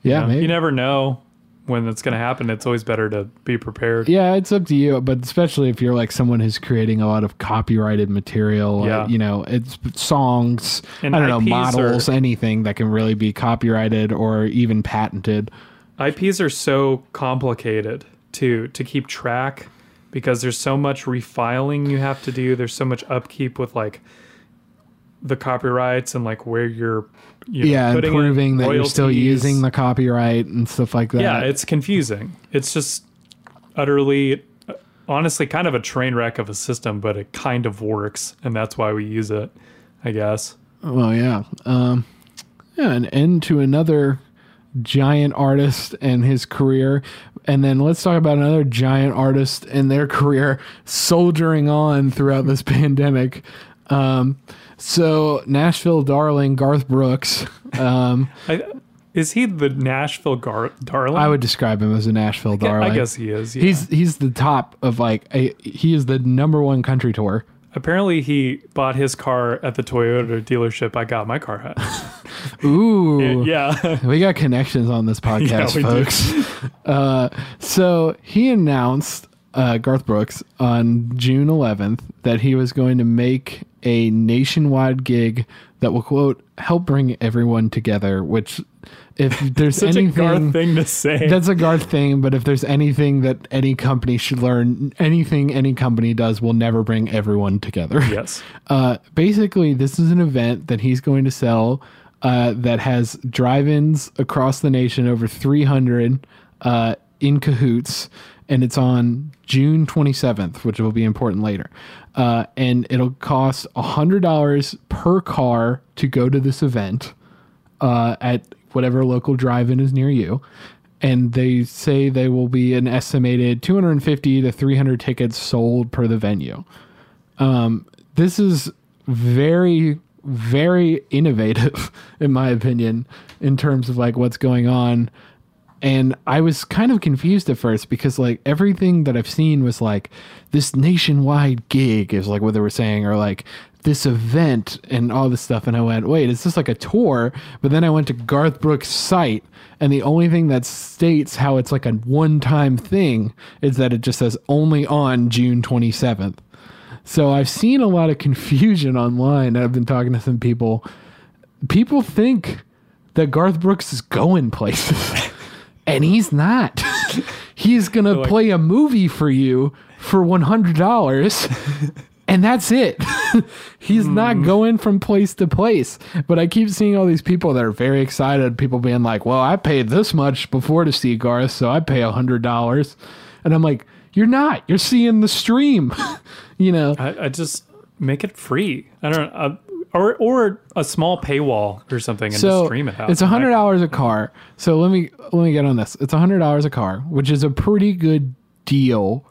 You yeah, know? Maybe. You never know when it's going to happen. It's always better to be prepared. Yeah, it's up to you. But especially if you're like someone who's creating a lot of copyrighted material, yeah. uh, you know, it's songs, and I don't I Ps know, models, are, anything that can really be copyrighted or even patented. I Ps are so complicated to to keep track because there's so much refiling you have to do. There's so much upkeep with like the copyrights and like where you're, you know, yeah, and proving that you're still using the copyright and stuff like that. Yeah, it's confusing. It's just utterly, honestly, kind of a train wreck of a system, but it kind of works, and that's why we use it, I guess. Well, yeah, um, yeah, an end to another giant artist and his career, and then let's talk about another giant artist and their career soldiering on throughout this pandemic. Um, so Nashville darling Garth Brooks. Um, I, is he the Nashville gar- darling? I would describe him as a Nashville I guess, darling. I guess he is. Yeah. He's he's the top of like a, he is the number one country tour. Apparently, he bought his car at the Toyota dealership I got my car at. Ooh. Yeah. We got connections on this podcast, yeah, folks. uh, so he announced, uh, Garth Brooks, on June eleventh that he was going to make a nationwide gig that will, quote, help bring everyone together, which if there's such anything, a Garth thing to say. That's a Garth thing, but if there's anything that any company should learn, anything any company does will never bring everyone together. Yes. Uh, basically, this is an event that he's going to sell uh, that has drive-ins across the nation, over three hundred uh, in cahoots, and it's on June twenty-seventh, which will be important later. Uh, and it'll cost one hundred dollars per car to go to this event uh, at whatever local drive-in is near you. And they say there will be an estimated two hundred fifty to three hundred tickets sold per the venue. Um, this is very very innovative, in my opinion, in terms of like what's going on. And I was kind of confused at first because like everything that I've seen was like this nationwide gig is like what they were saying, or like this event and all this stuff. And I went, wait, is this like a tour? But then I went to Garth Brooks' site, and the only thing that states how it's like a one-time thing is that it just says only on June twenty-seventh. So I've seen a lot of confusion online. I've been talking to some people. People think that Garth Brooks is going places, and he's not. He's going to play a movie for you for one hundred dollars, and that's it. He's mm. not going from place to place. But I keep seeing all these people that are very excited, people being like, well, I paid this much before to see Garth, so I pay one hundred dollars. And I'm like, you're not. You're seeing the stream. You know, I, I just make it free. I don't know, uh, or or a small paywall or something, and so just stream it out. It's a hundred dollars a car. So let me let me get on this. It's a hundred dollars a car, which is a pretty good deal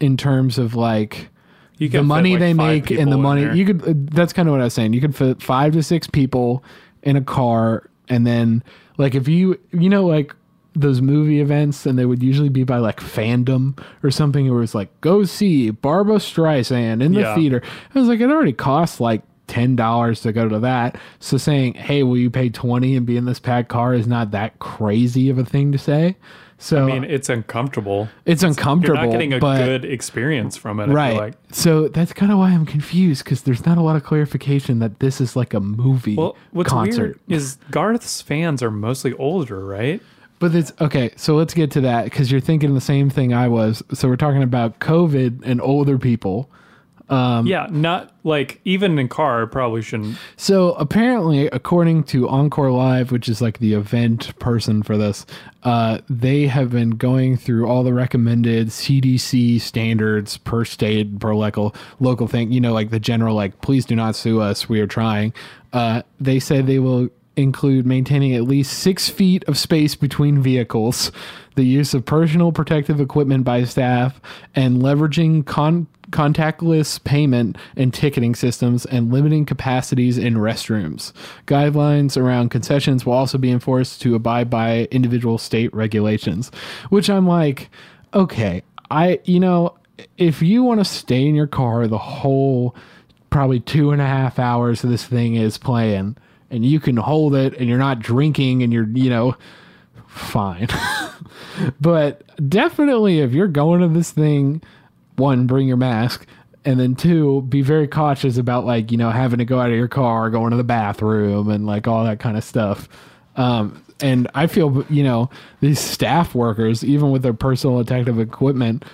in terms of like you the money like they make and the money there. You could. Uh, that's kind of what I was saying. You could fit five to six people in a car, and then like if you you know like. those movie events, and they would usually be by like fandom or something. It was like, go see Barbra Streisand in the yeah. theater. I was like, it already costs like ten dollars to go to that. So saying, hey, will you pay twenty and be in this packed car is not that crazy of a thing to say. So I mean, it's uncomfortable. It's uncomfortable. You're not getting a but, good experience from it. Right. I feel like. So that's kind of why I'm confused, because there's not a lot of clarification that this is like a movie well, what's concert. Weird is Garth's fans are mostly older, right? But it's okay. So let's get to that, because you're thinking the same thing I was. So we're talking about COVID and older people. Um, yeah, not like even in car probably shouldn't. So apparently, according to Encore Live, which is like the event person for this, uh, they have been going through all the recommended C D C standards per state, per local, local thing. You know, like the general, like, please do not sue us. We are trying. Uh, they said they will include maintaining at least six feet of space between vehicles, the use of personal protective equipment by staff, and leveraging con- contactless payment and ticketing systems, and limiting capacities in restrooms. Guidelines around concessions will also be enforced to abide by individual state regulations, which I'm like, okay, I, you know, if you want to stay in your car the whole probably two and a half hours this thing is playing, and you can hold it, and you're not drinking, and you're, you know, fine. But definitely, if you're going to this thing, one, bring your mask, and then two, be very cautious about, like, you know, having to go out of your car, going to the bathroom, and, like, all that kind of stuff. Um, and I feel, you know, these staff workers, even with their personal protective equipment,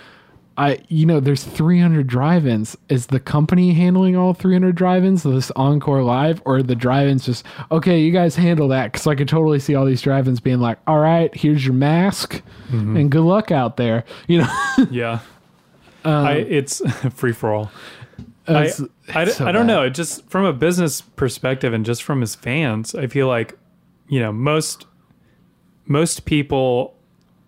I, you know, there's three hundred drive-ins. Is the company handling all three hundred drive-ins, this Encore Live, or are the drive-ins just, okay, you guys handle that? Because I could totally see all these drive-ins being like, all right, here's your mask, mm-hmm. and good luck out there. You know? Yeah. Um, I, it's free-for-all. I, it's, it's I, so I don't bad. know. It just, from a business perspective and just from his fans, I feel like, you know, most most people,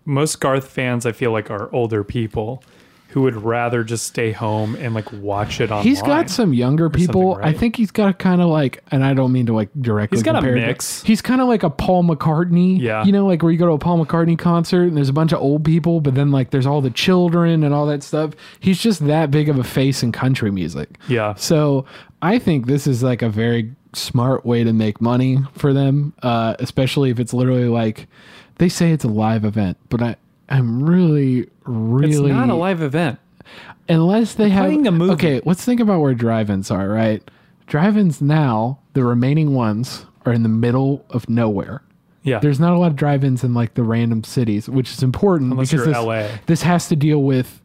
most Garth fans, I feel like, are older people who would rather just stay home and like watch it online. He's got some younger people. Right? I think he's got a kind of like, and I don't mean to like directly compare. He's got a mix. He's kind of like a Paul McCartney. Yeah. You know, like where you go to a Paul McCartney concert and there's a bunch of old people, but then like there's all the children and all that stuff. He's just that big of a face in country music. Yeah. So I think this is like a very smart way to make money for them, uh, especially if it's literally like, they say it's a live event, but I, I'm really, really... It's not a live event. Unless they They're have... playing a movie. Okay, let's think about where drive-ins are, right? Drive-ins now, the remaining ones, are in the middle of nowhere. Yeah. There's not a lot of drive-ins in, like, the random cities, which is important. Unless because you're this, L A. This has to deal with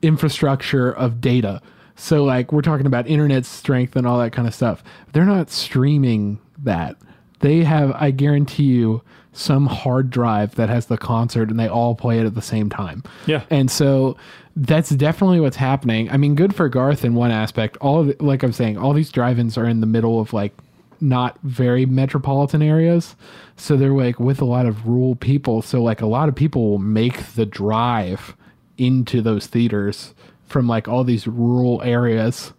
infrastructure of data. So, like, we're talking about internet strength and all that kind of stuff. They're not streaming that. They have, I guarantee you, some hard drive that has the concert, and they all play it at the same time. Yeah. And so that's definitely what's happening. I mean, good for Garth in one aspect. All of it, like I'm saying, all these drive-ins are in the middle of like not very metropolitan areas. So they're like with a lot of rural people. So like a lot of people will make the drive into those theaters from like all these rural areas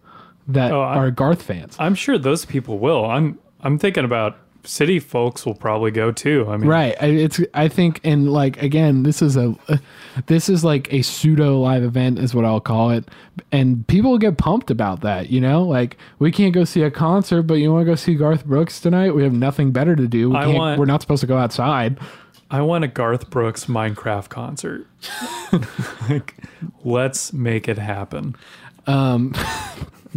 that oh, are Garth fans. I'm sure those people will. I'm I'm thinking about city folks will probably go too. I mean, right? It's I think, and like again, this is a this is like a pseudo live event is what I'll call it, and people get pumped about that. You know, like we can't go see a concert, but you want to go see Garth Brooks tonight? We have nothing better to do. We I can't, want, we're not supposed to go outside. I want a Garth Brooks Minecraft concert. Like, let's make it happen. Um,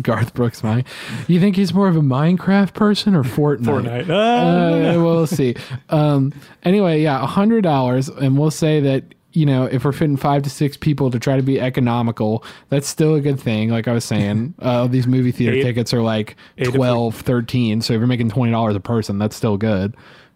Garth Brooks, my, you think he's more of a Minecraft person or Fortnite? Fortnite. Ah. Uh, we'll see. Um, anyway, yeah, a hundred dollars, and we'll say that, you know, if we're fitting five to six people to try to be economical, that's still a good thing. Like I was saying, uh, these movie theater eight, tickets are like twelve, thirteen. So if you're making twenty dollars a person, that's still good.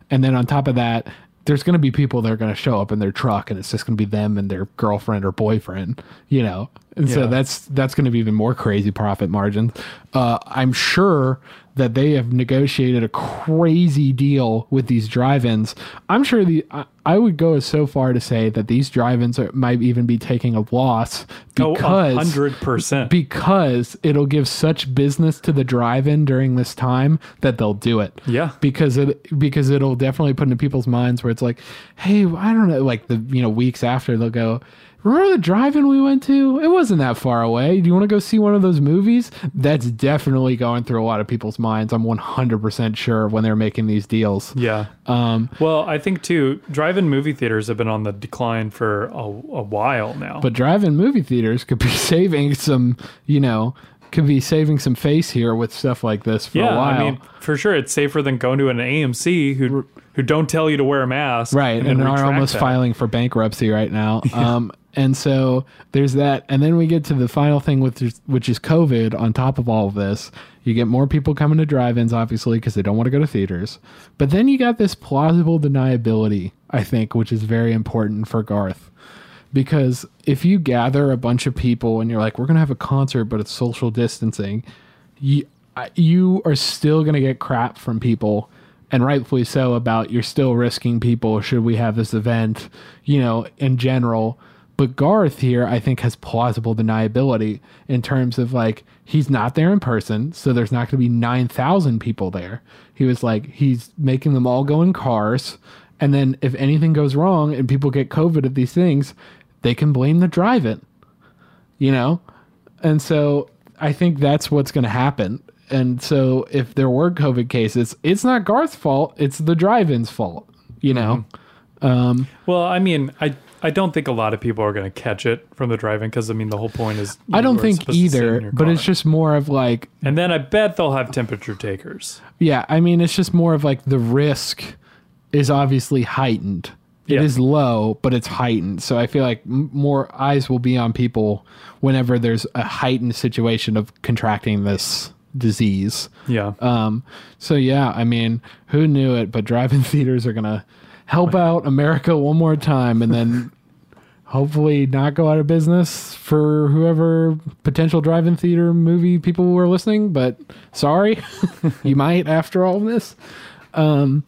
And then on top of that, there's going to be people that are going to show up in their truck, and it's just going to be them and their girlfriend or boyfriend, you know? And yeah. so that's, that's going to be even more crazy profit margins. Uh, I'm sure that they have negotiated a crazy deal with these drive-ins. I'm sure the, I, I would go as so far to say that these drive-ins are, might even be taking a loss because, oh, one hundred percent. Because it'll give such business to the drive-in during this time that they'll do it. Yeah. Because it, because it'll definitely put into people's minds where it's like, hey, I don't know, like the, you know, weeks after they'll go, remember the drive-in we went to? It wasn't that far away. Do you want to go see one of those movies? That's definitely going through a lot of people's minds. I'm one hundred percent sure when they're making these deals. Yeah. Um, well, I think, too, drive-in movie theaters have been on the decline for a, a while now. But drive-in movie theaters could be saving some, you know, could be saving some face here with stuff like this for yeah, a while. I mean, for sure, it's safer than going to an A M C who who don't tell you to wear a mask. Right, and, and are almost that. filing for bankruptcy right now. Yeah. Um And so there's that. And then we get to the final thing, with which is COVID on top of all of this. You get more people coming to drive-ins, obviously, because they don't want to go to theaters. But then you got this plausible deniability, I think, which is very important for Garth. Because if you gather a bunch of people and you're like, we're going to have a concert, but it's social distancing, you, you are still going to get crap from people. And rightfully so, about you're still risking people. Should we have this event, you know, in general? But Garth here, I think, has plausible deniability in terms of, like, he's not there in person, so there's not going to be nine thousand people there. He was like, he's making them all go in cars, and then if anything goes wrong and people get COVID at these things, they can blame the drive-in, you know? And so I think that's what's going to happen. And so if there were COVID cases, it's not Garth's fault, it's the drive-in's fault, you know? Mm-hmm. Um, well, I mean, I... I don't think a lot of people are going to catch it from the drive-in because, I mean, the whole point is... I don't think either, but it's just more of like... And then I bet they'll have temperature takers. Yeah, I mean, it's just more of like the risk is obviously heightened. It yeah. is low, but it's heightened. So I feel like more eyes will be on people whenever there's a heightened situation of contracting this disease. Yeah. Um. So, yeah, I mean, who knew it, but drive-in theaters are going to... help out America one more time, and then hopefully not go out of business for whoever potential drive-in theater movie people were listening. But sorry, you might after all of this. Um,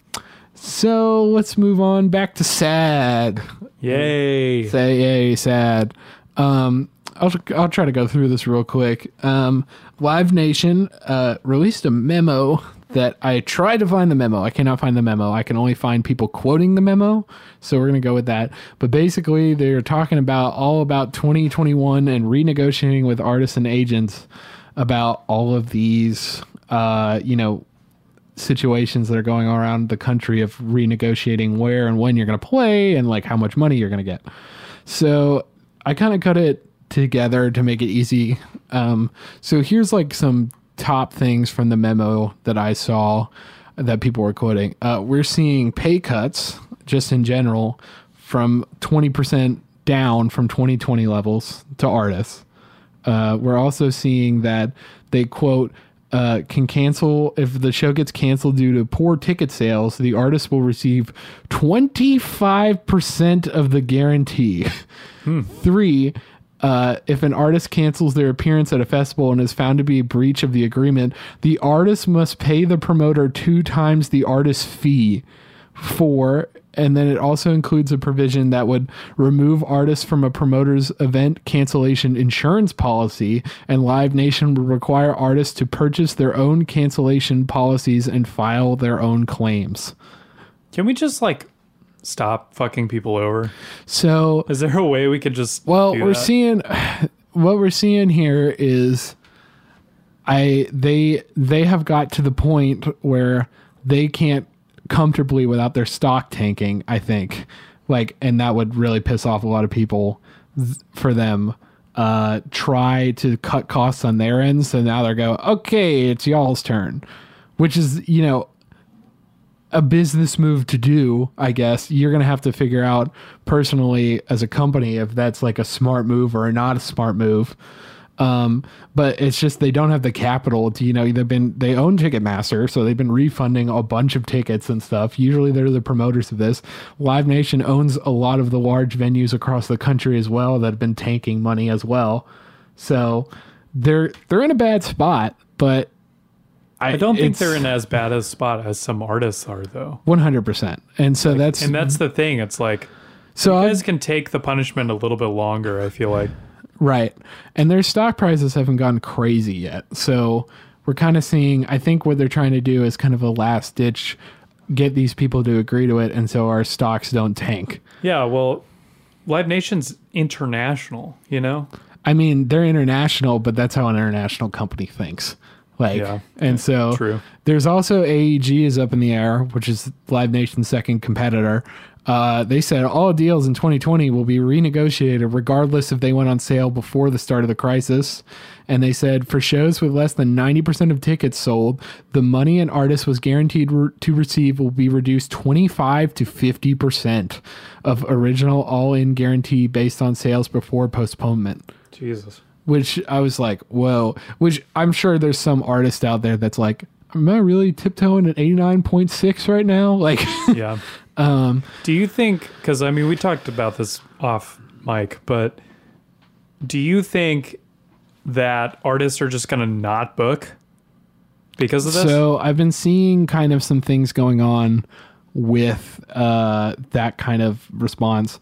so let's move on back to sad. Yay! Say yay, sad. Um, I'll I'll try to go through this real quick. Um, Live Nation uh, released a memo. That I tried to find the memo. I cannot find the memo. I can only find people quoting the memo. So we're going to go with that. But basically, they're talking about all about twenty twenty-one and renegotiating with artists and agents about all of these, uh, you know, situations that are going on around the country of renegotiating where and when you're going to play and like how much money you're going to get. So I kind of cut it together to make it easy. Um, so here's like some top things from the memo that I saw that people were quoting. Uh, we're seeing pay cuts just in general from twenty percent down from twenty twenty levels to artists. Uh, we're also seeing that they quote, uh, can cancel if the show gets canceled due to poor ticket sales, the artist will receive twenty-five percent of the guarantee. Hmm. Three, Uh, if an artist cancels their appearance at a festival and is found to be a breach of the agreement, the artist must pay the promoter two times the artist's fee. Four, And then it also includes a provision that would remove artists from a promoter's event cancellation insurance policy, and Live Nation would require artists to purchase their own cancellation policies and file their own claims. Can we just, like, stop fucking people over? So... Is there a way we could just Well, we're that? seeing... What we're seeing here is... I they they have got to the point where they can't comfortably without their stock tanking, I think, like, and that would really piss off a lot of people. Th- for them, uh, try to cut costs on their end. So now they're go, okay, it's y'all's turn, which is, you know, a business move to do, I guess. You're going to have to figure out personally as a company if that's like a smart move or not a smart move. Um, but it's just, they don't have the capital to, you know, they've been, they own Ticketmaster, so they've been refunding a bunch of tickets and stuff. Usually they're the promoters of this. Live Nation owns a lot of the large venues across the country as well that have been tanking money as well. So they're, they're in a bad spot, but I, I don't think they're in as bad a spot as some artists are though. one hundred percent. And so like, that's, and that's the thing. It's like, so you guys I'm, can take the punishment a little bit longer, I feel like. Right. And their stock prices haven't gone crazy yet. So we're kind of seeing, I think what they're trying to do is kind of a last ditch, get these people to agree to it. And so our stocks don't tank. Yeah. Well, Live Nation's international, you know? I mean, they're international, but that's how an international company thinks. Like, yeah, and so true. There's also A E G is up in the air, which is Live Nation's second competitor. Uh, they said all deals in twenty twenty will be renegotiated regardless if they went on sale before the start of the crisis. And they said for shows with less than ninety percent of tickets sold, the money an artist was guaranteed re- to receive will be reduced twenty-five to fifty percent of original all-in guarantee based on sales before postponement. Jesus. Which I was like, whoa. Which I'm sure there's some artist out there that's like, am I really tiptoeing at eighty-nine point six right now? Like, yeah. Um, do you think, because I mean, we talked about this off mic, but do you think that artists are just going to not book because of this? So I've been seeing kind of some things going on with uh, that kind of response.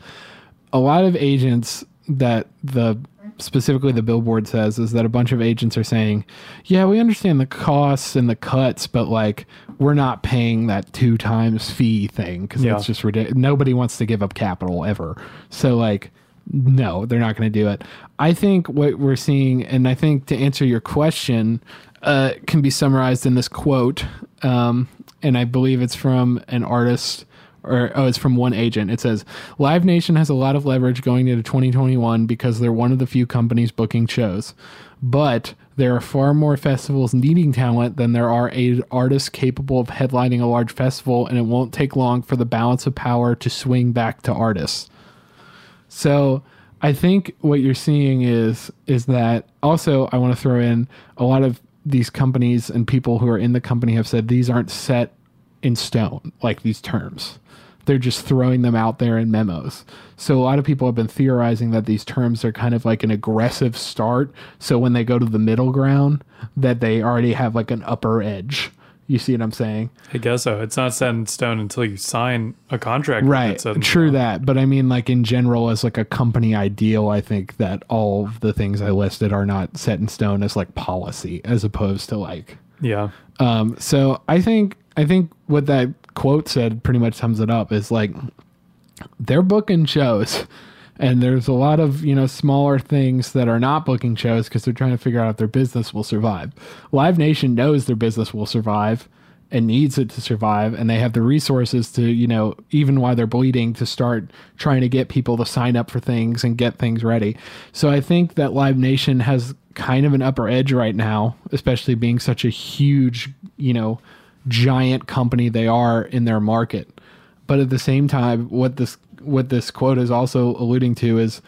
A lot of agents that the specifically the Billboard says is that a bunch of agents are saying, yeah, we understand the costs and the cuts, but like we're not paying that two times fee thing because yeah. It's just ridiculous. Nobody wants to give up capital ever. So like, no, they're not going to do it. I think what we're seeing, and I think to answer your question, uh, can be summarized in this quote. Um, and I believe it's from an artist Or, oh, it's from one agent. It says, Live Nation has a lot of leverage going into twenty twenty-one because they're one of the few companies booking shows. But there are far more festivals needing talent than there are a- artists capable of headlining a large festival, and it won't take long for the balance of power to swing back to artists. So I think what you're seeing is, is that also I want to throw in a lot of these companies and people who are in the company have said these aren't set in stone, like these terms. They're just throwing them out there in memos. So a lot of people have been theorizing that these terms are kind of like an aggressive start. So when they go to the middle ground, that they already have like an upper edge. You see what I'm saying? I guess so. It's not set in stone until you sign a contract. Right. True that. But I mean, like in general, as like a company ideal, I think that all of the things I listed are not set in stone as like policy as opposed to like, yeah. Um, so I think, I think what that quote said pretty much sums it up is like they're booking shows and there's a lot of, you know, smaller things that are not booking shows because they're trying to figure out if their business will survive. Live Nation knows their business will survive and needs it to survive. And they have the resources to, you know, even while they're bleeding, to start trying to get people to sign up for things and get things ready. So I think that Live Nation has kind of an upper edge right now, especially being such a huge, you know, giant company they are in their market. But at the same time, what this what this quote is also alluding to is,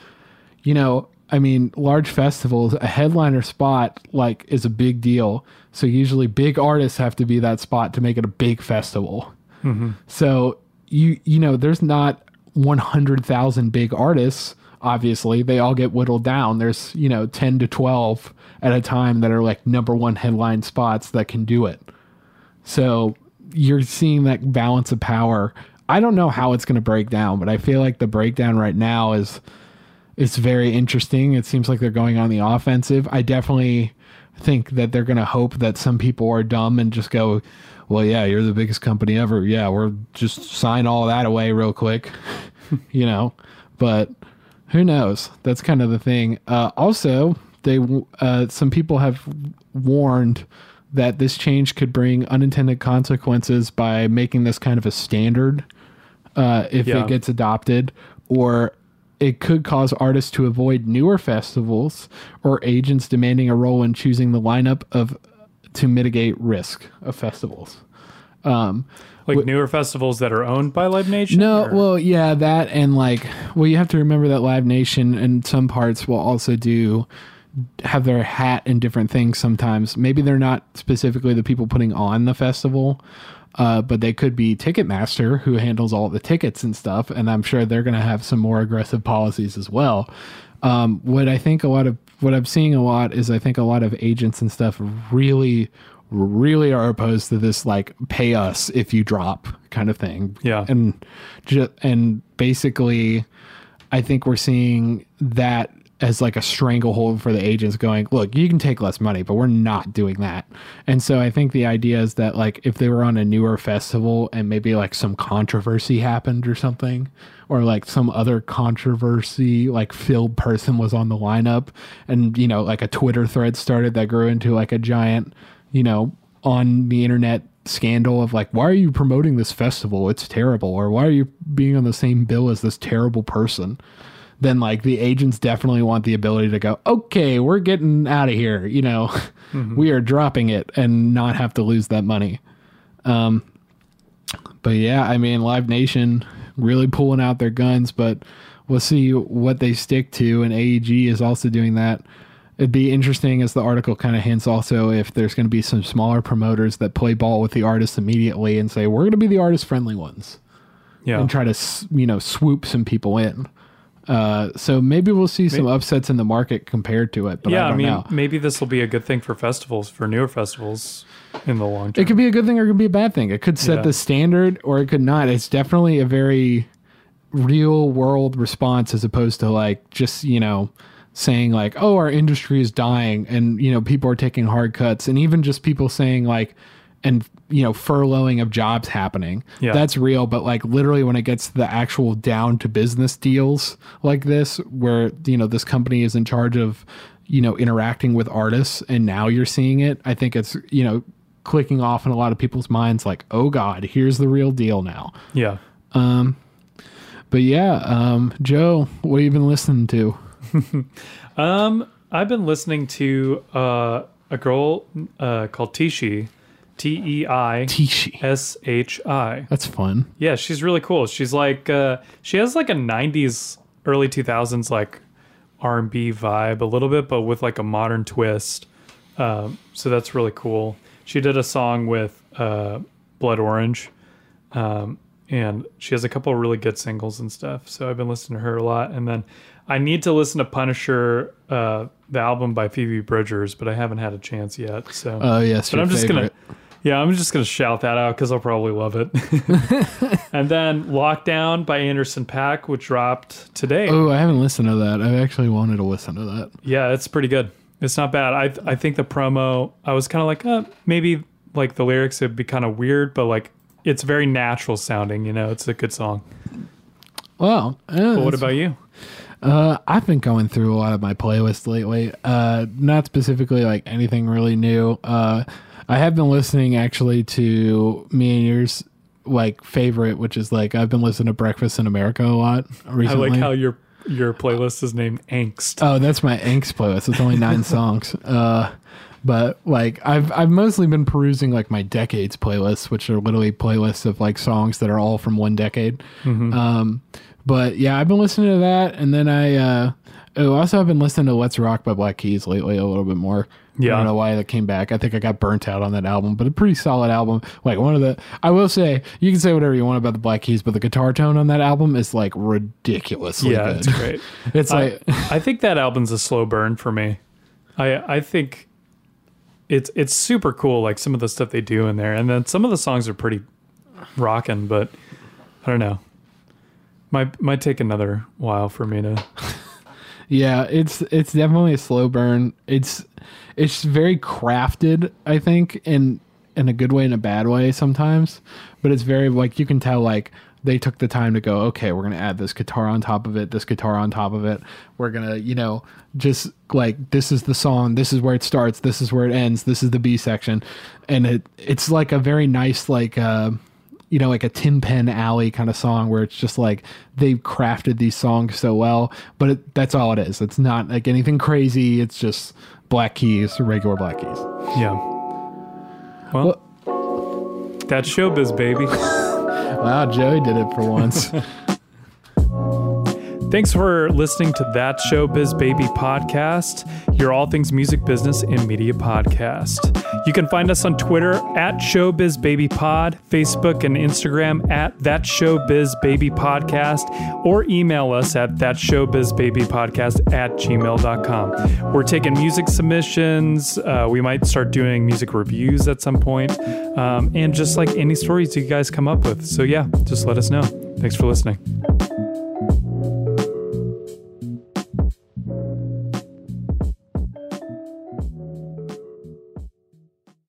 you know, I mean, large festivals, a headliner spot like is a big deal. So usually big artists have to be that spot to make it a big festival. Mm-hmm. So you you know, there's not one hundred thousand big artists. Obviously, they all get whittled down. There's, you know, ten to twelve at a time that are like number one headline spots that can do it. So you're seeing that balance of power, I don't know how it's going to break down, but I feel like the breakdown right now is it's very interesting. It seems like they're going on the offensive. I definitely think that they're going to hope that some people are dumb and just go, well, yeah, you're the biggest company ever. Yeah, we're just sign all that away real quick, you know, but who knows? That's kind of the thing. Uh, also, they uh, some people have warned that this change could bring unintended consequences by making this kind of a standard uh, if yeah. it gets adopted, or it could cause artists to avoid newer festivals or agents demanding a role in choosing the lineup of to mitigate risk of festivals. Um, like w- newer festivals that are owned by Live Nation? No, or? Well, yeah, that and like, well, you have to remember that Live Nation in some parts will also do have their hat in different things sometimes. Maybe they're not specifically the people putting on the festival, uh, but they could be Ticketmaster, who handles all the tickets and stuff, and I'm sure they're going to have some more aggressive policies as well. Um, what I think a lot of, what I'm seeing a lot is I think a lot of agents and stuff really, really are opposed to this, like, pay us if you drop kind of thing. Yeah. And, ju- and basically I think we're seeing that as like a stranglehold for the agents going, look, you can take less money, but we're not doing that. And so I think the idea is that, like, if they were on a newer festival and maybe like some controversy happened or something, or like some other controversy, like filled person was on the lineup and, you know, like a Twitter thread started that grew into like a giant, you know, on the internet scandal of like, why are you promoting this festival? It's terrible. Or why are you being on the same bill as this terrible person? Then like the agents definitely want the ability to go, okay, we're getting out of here. You know, mm-hmm. we are dropping it and not have to lose that money. Um, but yeah, I mean, Live Nation really pulling out their guns, but we'll see what they stick to. And A E G is also doing that. It'd be interesting, as the article kind of hints also, if there's going to be some smaller promoters that play ball with the artists immediately and say, we're going to be the artist friendly ones yeah. and try to, you know, swoop some people in. Uh, so maybe we'll see some maybe. upsets in the market compared to it. But yeah, I, don't I mean, know. Maybe this will be a good thing for festivals, for newer festivals in the long term. It could be a good thing, or it could be a bad thing. It could set yeah. the standard, or it could not. It's definitely a very real world response, as opposed to like just, you know, saying like, oh, our industry is dying and, you know, people are taking hard cuts, and even just people saying like, and, you know, furloughing of jobs happening. Yeah. That's real. But like literally when it gets to the actual down to business deals like this, where, you know, this company is in charge of, you know, interacting with artists, and now you're seeing it, I think it's, you know, clicking off in a lot of people's minds like, oh God, here's the real deal now. Yeah. Um, but yeah. Um, Joe, what have you been listening to? um, I've been listening to, uh, a girl, uh, called Tishi. T E I S H I. That's fun. Yeah, she's really cool. She's like, uh, she has like a nineties, early two thousands like R and B vibe a little bit, but with like a modern twist. Um, so that's really cool. She did a song with uh, Blood Orange, um, and she has a couple of really good singles and stuff. So I've been listening to her a lot. And then I need to listen to Punisher, uh, the album by Phoebe Bridgers, but I haven't had a chance yet. So, oh, uh, yes. But I'm just going to. Yeah, I'm just going to shout that out because I'll probably love it. And then Lockdown by Anderson .Paak, which dropped today. Oh, I haven't listened to that. I actually wanted to listen to that. Yeah, it's pretty good. It's not bad. I I think the promo, I was kind of like, uh, maybe like the lyrics would be kind of weird, but like it's very natural sounding. You know, it's a good song. Wow. Yeah, but what about you? Uh, I've been going through a lot of my playlists lately. Uh, not specifically like anything really new. Uh I have been listening actually to me and yours like favorite, which is like I've been listening to Breakfast in America a lot recently. I like how your your playlist is named Angst. Oh, that's my Angst playlist. It's only nine songs. Uh, but like I've I've mostly been perusing like my Decades playlists, which are literally playlists of like songs that are all from one decade. Mm-hmm. Um, but yeah, I've been listening to that, and then I uh, oh, also I've been listening to Let's Rock by Black Keys lately a little bit more. Yeah. I don't know why that came back. I think I got burnt out on that album, but a pretty solid album. Like one of the, I will say, you can say whatever you want about the Black Keys, but the guitar tone on that album is like ridiculously yeah, good. Yeah, it's great. It's I, like, I think that album's a slow burn for me. I I think it's it's super cool, like some of the stuff they do in there, and then some of the songs are pretty rocking, but I don't know. Might might take another while for me to. Yeah, it's it's definitely a slow burn. It's it's very crafted, I think, in in a good way and a bad way sometimes. But it's very like you can tell like they took the time to go, okay, we're gonna add this guitar on top of it, this guitar on top of it. We're gonna, you know, just like this is the song, this is where it starts, this is where it ends, this is the B section, and it it's like a very nice like. Uh, you know, like a Tin Pen Alley kind of song where it's just like they've crafted these songs so well, but it, that's all it is. It's not like anything crazy. It's just Black Keys, regular Black Keys. Yeah. Well, well that's showbiz, baby. Wow, Joey did it for once. Thanks for listening to That Showbiz Baby podcast, your all things music, business, and media podcast. You can find us on Twitter at Showbiz Baby Pod, Facebook and Instagram at That Showbiz Baby Podcast, or email us at That Showbiz Baby Podcast at gmail dot com. We're taking music submissions. Uh, we might start doing music reviews at some point, um, and just like any stories you guys come up with. So yeah, just let us know. Thanks for listening.